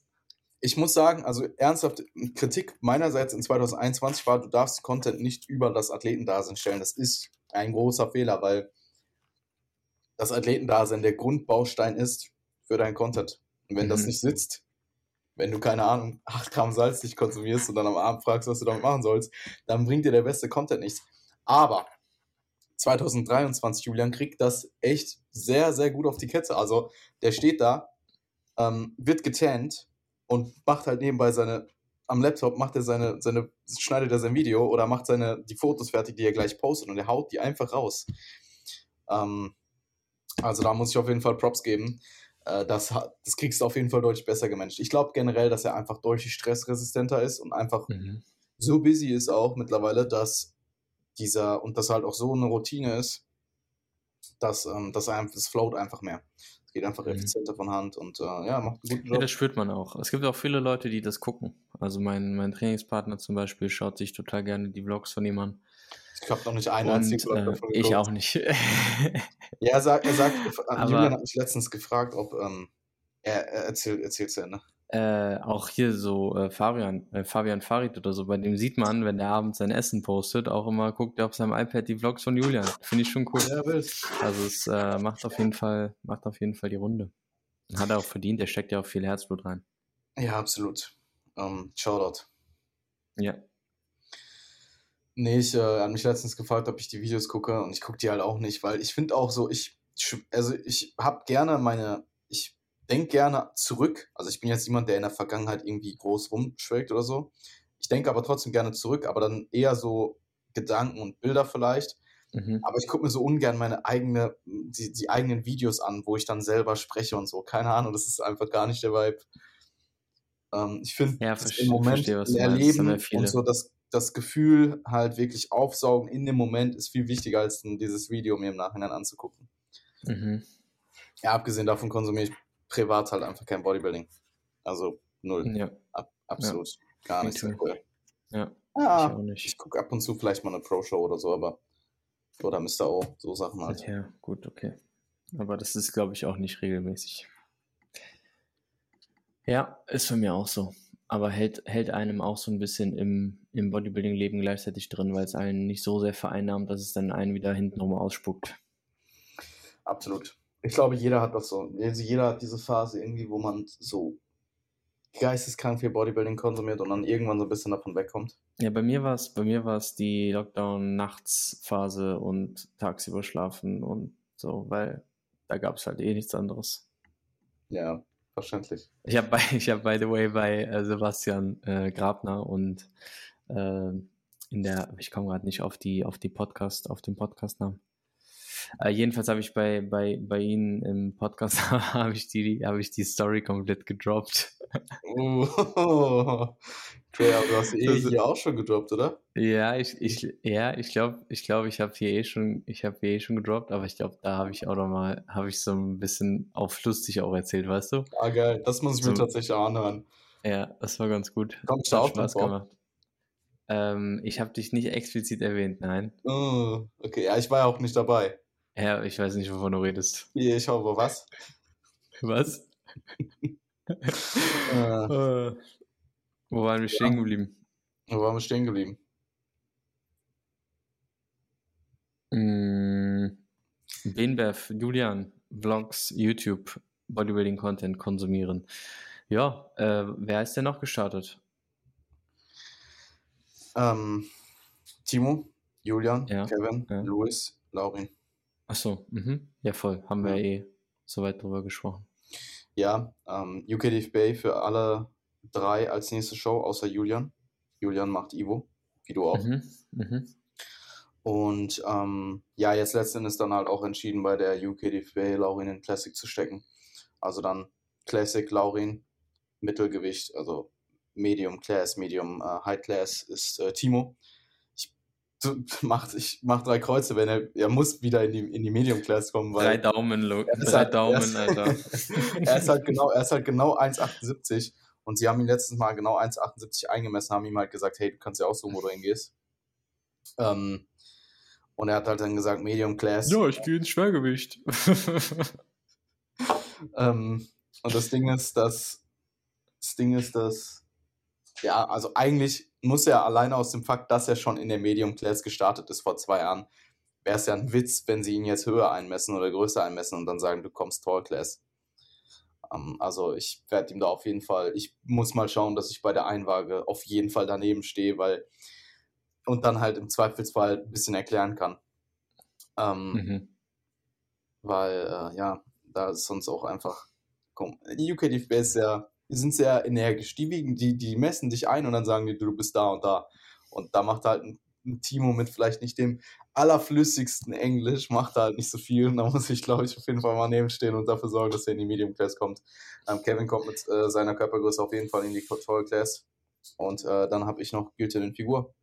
Ich muss sagen, also ernsthaft, Kritik meinerseits in 2021 war, du darfst Content nicht über das Athletendasein stellen. Das ist ein großer Fehler, weil das Athletendasein der Grundbaustein ist für deinen Content. Und wenn das nicht sitzt, wenn du, keine Ahnung, 8 Gramm Salz nicht konsumierst und dann am Abend fragst, was du damit machen sollst, dann bringt dir der beste Content nichts. Aber 2023, Julian, kriegt das echt sehr, sehr gut auf die Kette. Also der steht da, wird getannt und macht halt nebenbei schneidet er sein Video oder macht die Fotos fertig, die er gleich postet, und er haut die einfach raus. Also da muss ich auf jeden Fall Props geben. Das kriegst du auf jeden Fall deutlich besser gemanagt. Ich glaube generell, dass er einfach deutlich stressresistenter ist und einfach so busy ist auch mittlerweile, dass das halt auch so eine Routine ist, dass das float einfach mehr. Geht einfach effizienter von Hand und macht einen guten Job. Ja, das spürt man auch. Es gibt auch viele Leute, die das gucken. Also mein Trainingspartner zum Beispiel schaut sich total gerne die Vlogs von ihm an. Ich habe noch nicht einen einzigen davon geguckt. Ich auch nicht. Ja, er sagt, Julian hat mich letztens gefragt, ob er erzählt zu Ende. Auch hier so Fabian Farid oder so, bei dem sieht man, wenn der abends sein Essen postet, auch immer guckt er auf seinem iPad die Vlogs von Julian. Finde ich schon cool. Ja, also es macht auf jeden Fall die Runde. Hat er auch verdient, der steckt ja auch viel Herzblut rein. Ja, absolut. Shoutout. Ja. Nee, er hat mich letztens gefragt, ob ich die Videos gucke, und ich gucke die halt auch nicht, weil ich finde auch so, ich denke gerne zurück, also ich bin jetzt niemand, der in der Vergangenheit irgendwie groß rumschwelgt oder so, ich denke aber trotzdem gerne zurück, aber dann eher so Gedanken und Bilder vielleicht, aber ich gucke mir so ungern die eigenen Videos an, wo ich dann selber spreche und so, keine Ahnung, das ist einfach gar nicht der Vibe. Ich finde, im Moment erleben und so, das das Gefühl halt wirklich aufsaugen in dem Moment ist viel wichtiger, als dieses Video mir im Nachhinein anzugucken. Mhm. Ja, abgesehen davon konsumiere ich privat halt einfach kein Bodybuilding. Also null. Ja. Absolut. Ja. Gar nicht. Ja, ja, ich auch nicht. Ich gucke ab und zu vielleicht mal eine Pro-Show oder so, aber oder Mr. O, so Sachen halt. Ja, gut, okay. Aber das ist, glaube ich, auch nicht regelmäßig. Ja, ist von mir auch so. Aber hält einem auch so ein bisschen im Bodybuilding-Leben gleichzeitig drin, weil es einen nicht so sehr vereinnahmt, dass es dann einen wieder hinten nochmal ausspuckt. Absolut. Ich glaube, jeder hat das so. Also jeder hat diese Phase irgendwie, wo man so geisteskrank viel Bodybuilding konsumiert und dann irgendwann so ein bisschen davon wegkommt. Ja, bei mir war es die Lockdown-Nachts-Phase und tagsüber schlafen und so, weil da gab es halt eh nichts anderes. Ja, verständlich. Ich hab, by the way, bei Sebastian Grabner und ich komme gerade nicht auf den Podcast-Namen. Jedenfalls habe ich bei Ihnen im Podcast habe ich die Story komplett gedroppt. Oh. Okay, aber du hast die hier auch schon gedroppt, oder? Ja, ich glaube, ich habe hier eh schon gedroppt, aber ich glaube, da habe ich so ein bisschen auf lustig auch erzählt, weißt du? Ah, geil, das muss ich mir tatsächlich anhören. Ja, das war ganz gut. Kommst du auch Spaß gemacht? Ich habe dich nicht explizit erwähnt, nein. Oh, okay, ja, ich war ja auch nicht dabei. Ja, ich weiß nicht, wovon du redest. Ich hoffe, was? Was? Wo waren wir stehen geblieben? Wo waren wir stehen geblieben? BNBF, Julian, Vlogs, YouTube, Bodybuilding-Content konsumieren. Ja, wer ist denn noch gestartet? Timo, Julian, ja, Kevin, ja. Louis, Laurin. Achso, ja voll, haben wir eh soweit drüber gesprochen. Ja, UKDFBA für alle drei als nächste Show, außer Julian. Julian macht Evo, wie du auch. Und ja, jetzt letzten Endes dann halt auch entschieden, bei der UKDFBA Laurin in Classic zu stecken. Also dann Classic, Laurin, Mittelgewicht, also Medium Class, Medium High Class ist Timo. Ich mach 3 Kreuze, wenn er muss wieder in die Medium Class kommen. Weil 3 Daumen, Luke. 3 Daumen, Alter. Er ist halt genau 1,78 und sie haben ihn letztes Mal genau 1,78 eingemessen, haben ihm halt gesagt, hey, du kannst ja aussuchen, wo du hingehst. Und er hat halt dann gesagt, Medium Class. Ja, ich gehe ins Schwergewicht. Und das Ding ist, dass ja, also eigentlich muss er alleine aus dem Fakt, dass er schon in der Medium Class gestartet ist vor 2 Jahren, wäre es ja ein Witz, wenn sie ihn jetzt höher einmessen oder größer einmessen und dann sagen, du kommst Tall Class. Also ich werde ihm da auf jeden Fall, ich muss mal schauen, dass ich bei der Einwaage auf jeden Fall daneben stehe, und dann halt im Zweifelsfall ein bisschen erklären kann. Weil, ja, da ist sonst auch einfach, die UKDFB ist ja, die sind sehr energisch. Die messen dich ein und dann sagen die, du bist da und da. Und da macht halt ein Timo mit vielleicht nicht dem allerflüssigsten Englisch, macht halt nicht so viel. Und da muss ich, glaube ich, auf jeden Fall mal nebenstehen und dafür sorgen, dass er in die Medium Class kommt. Kevin kommt mit seiner Körpergröße auf jeden Fall in die Tall Class. Und dann habe ich noch Gilton in Figur.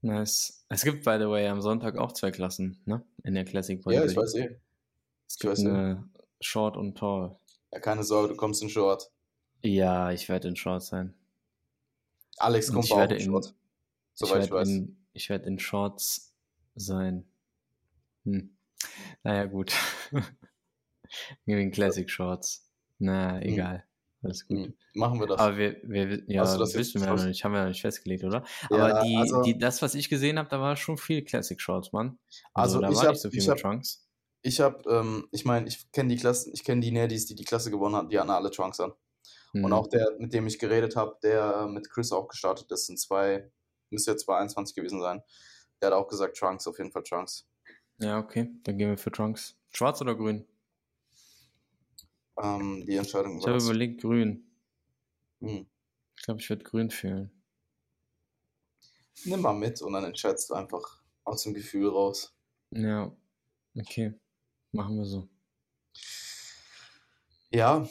Nice. Es gibt, by the way, am Sonntag auch 2 Klassen, ne? In der Classic Body. Ja, ich weiß eh. Es gibt eine Short und Tall. Ja, keine Sorge, du kommst in Short. Ja, ich werde in Short sein. Alex kommt auch in Short. Soweit ich weiß. Ich werde in Shorts sein. Naja, gut. Irgendwie Classic Shorts. Na, egal. Alles gut. Machen wir das. Aber das wissen wir ja noch nicht. Haben wir noch nicht festgelegt, oder? Ja, aber das, was ich gesehen habe, da war schon viel Classic Shorts, Mann. Also da war nicht so viel mit Trunks. Ich kenne die Klasse, ich kenne die Nerdies, die Klasse gewonnen hat, die hatten alle Trunks an. Und auch der, mit dem ich geredet habe, der mit Chris auch gestartet ist, müsste jetzt 221 gewesen sein. Der hat auch gesagt Trunks, auf jeden Fall Trunks. Ja, okay, dann gehen wir für Trunks. Schwarz oder grün? Die Entscheidung war. Ich habe überlegt, grün. Ich glaube, ich werde grün fühlen. Nimm mal mit und dann entscheidest du einfach aus dem Gefühl raus. Ja, okay. Machen wir so. Ja,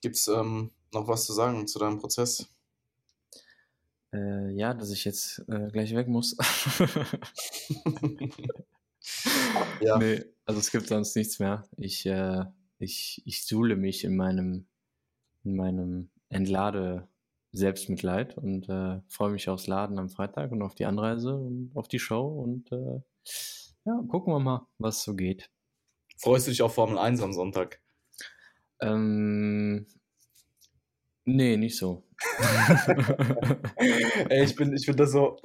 gibt's noch was zu sagen zu deinem Prozess? Ja, dass ich jetzt gleich weg muss. Ja. Nee, also es gibt sonst nichts mehr. Ich suhle mich in meinem Entlade-Selbstmitleid und freue mich aufs Laden am Freitag und auf die Anreise und auf die Show und ja, gucken wir mal, was so geht. Freust du dich auf Formel 1 am Sonntag? Nee, nicht so. Ey, ich finde das so,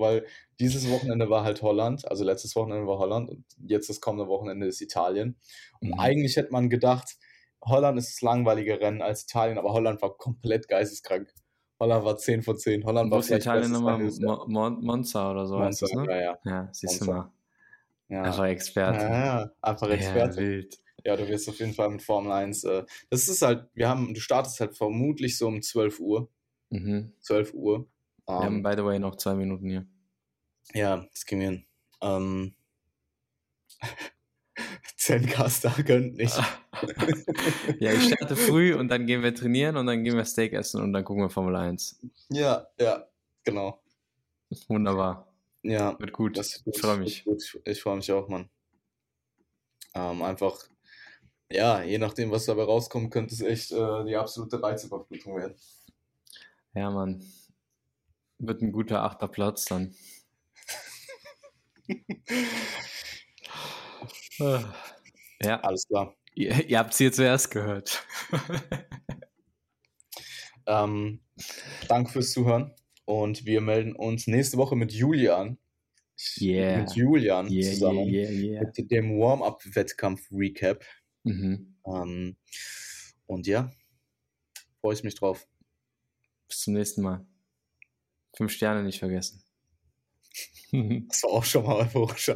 weil dieses Wochenende war halt Holland, also letztes Wochenende war Holland und jetzt das kommende Wochenende ist Italien. Und eigentlich hätte man gedacht, Holland ist das langweilige Rennen als Italien, aber Holland war komplett geisteskrank. Holland war 10 von 10. Holland war vielleicht Italien nochmal Monza oder so. Monza, das, ne? Ja, siehst du mal. Ja. Einfach Experte. Ja, einfach Experte. Ja, wild. Ja, du wirst auf jeden Fall mit Formel 1. Das ist halt, du startest halt vermutlich so um 12 Uhr. Mhm. 12 Uhr. Wir haben, by the way, noch 2 Minuten hier. Ja, das ging hin. 10 Caster gönnt nicht. Ja, ich starte früh und dann gehen wir trainieren und dann gehen wir Steak essen und dann gucken wir Formel 1. Ja, genau. Wunderbar. Ja. Wird gut. Ich freue mich. Ich freue mich auch, Mann. Einfach. Ja, je nachdem, was dabei rauskommt, könnte es echt die absolute Reizüberflutung werden. Ja, Mann. Wird ein guter 8. Platz dann. Ja. Alles klar. Ihr habt es hier zuerst gehört. Danke fürs Zuhören. Und wir melden uns nächste Woche mit Julian. Yeah. Mit Julian zusammen. Mit dem Warm-Up-Wettkampf-Recap. Mhm. Und ja, freue ich mich drauf. Bis zum nächsten Mal. 5 Sterne nicht vergessen. Das war auch schon mal euphorisch.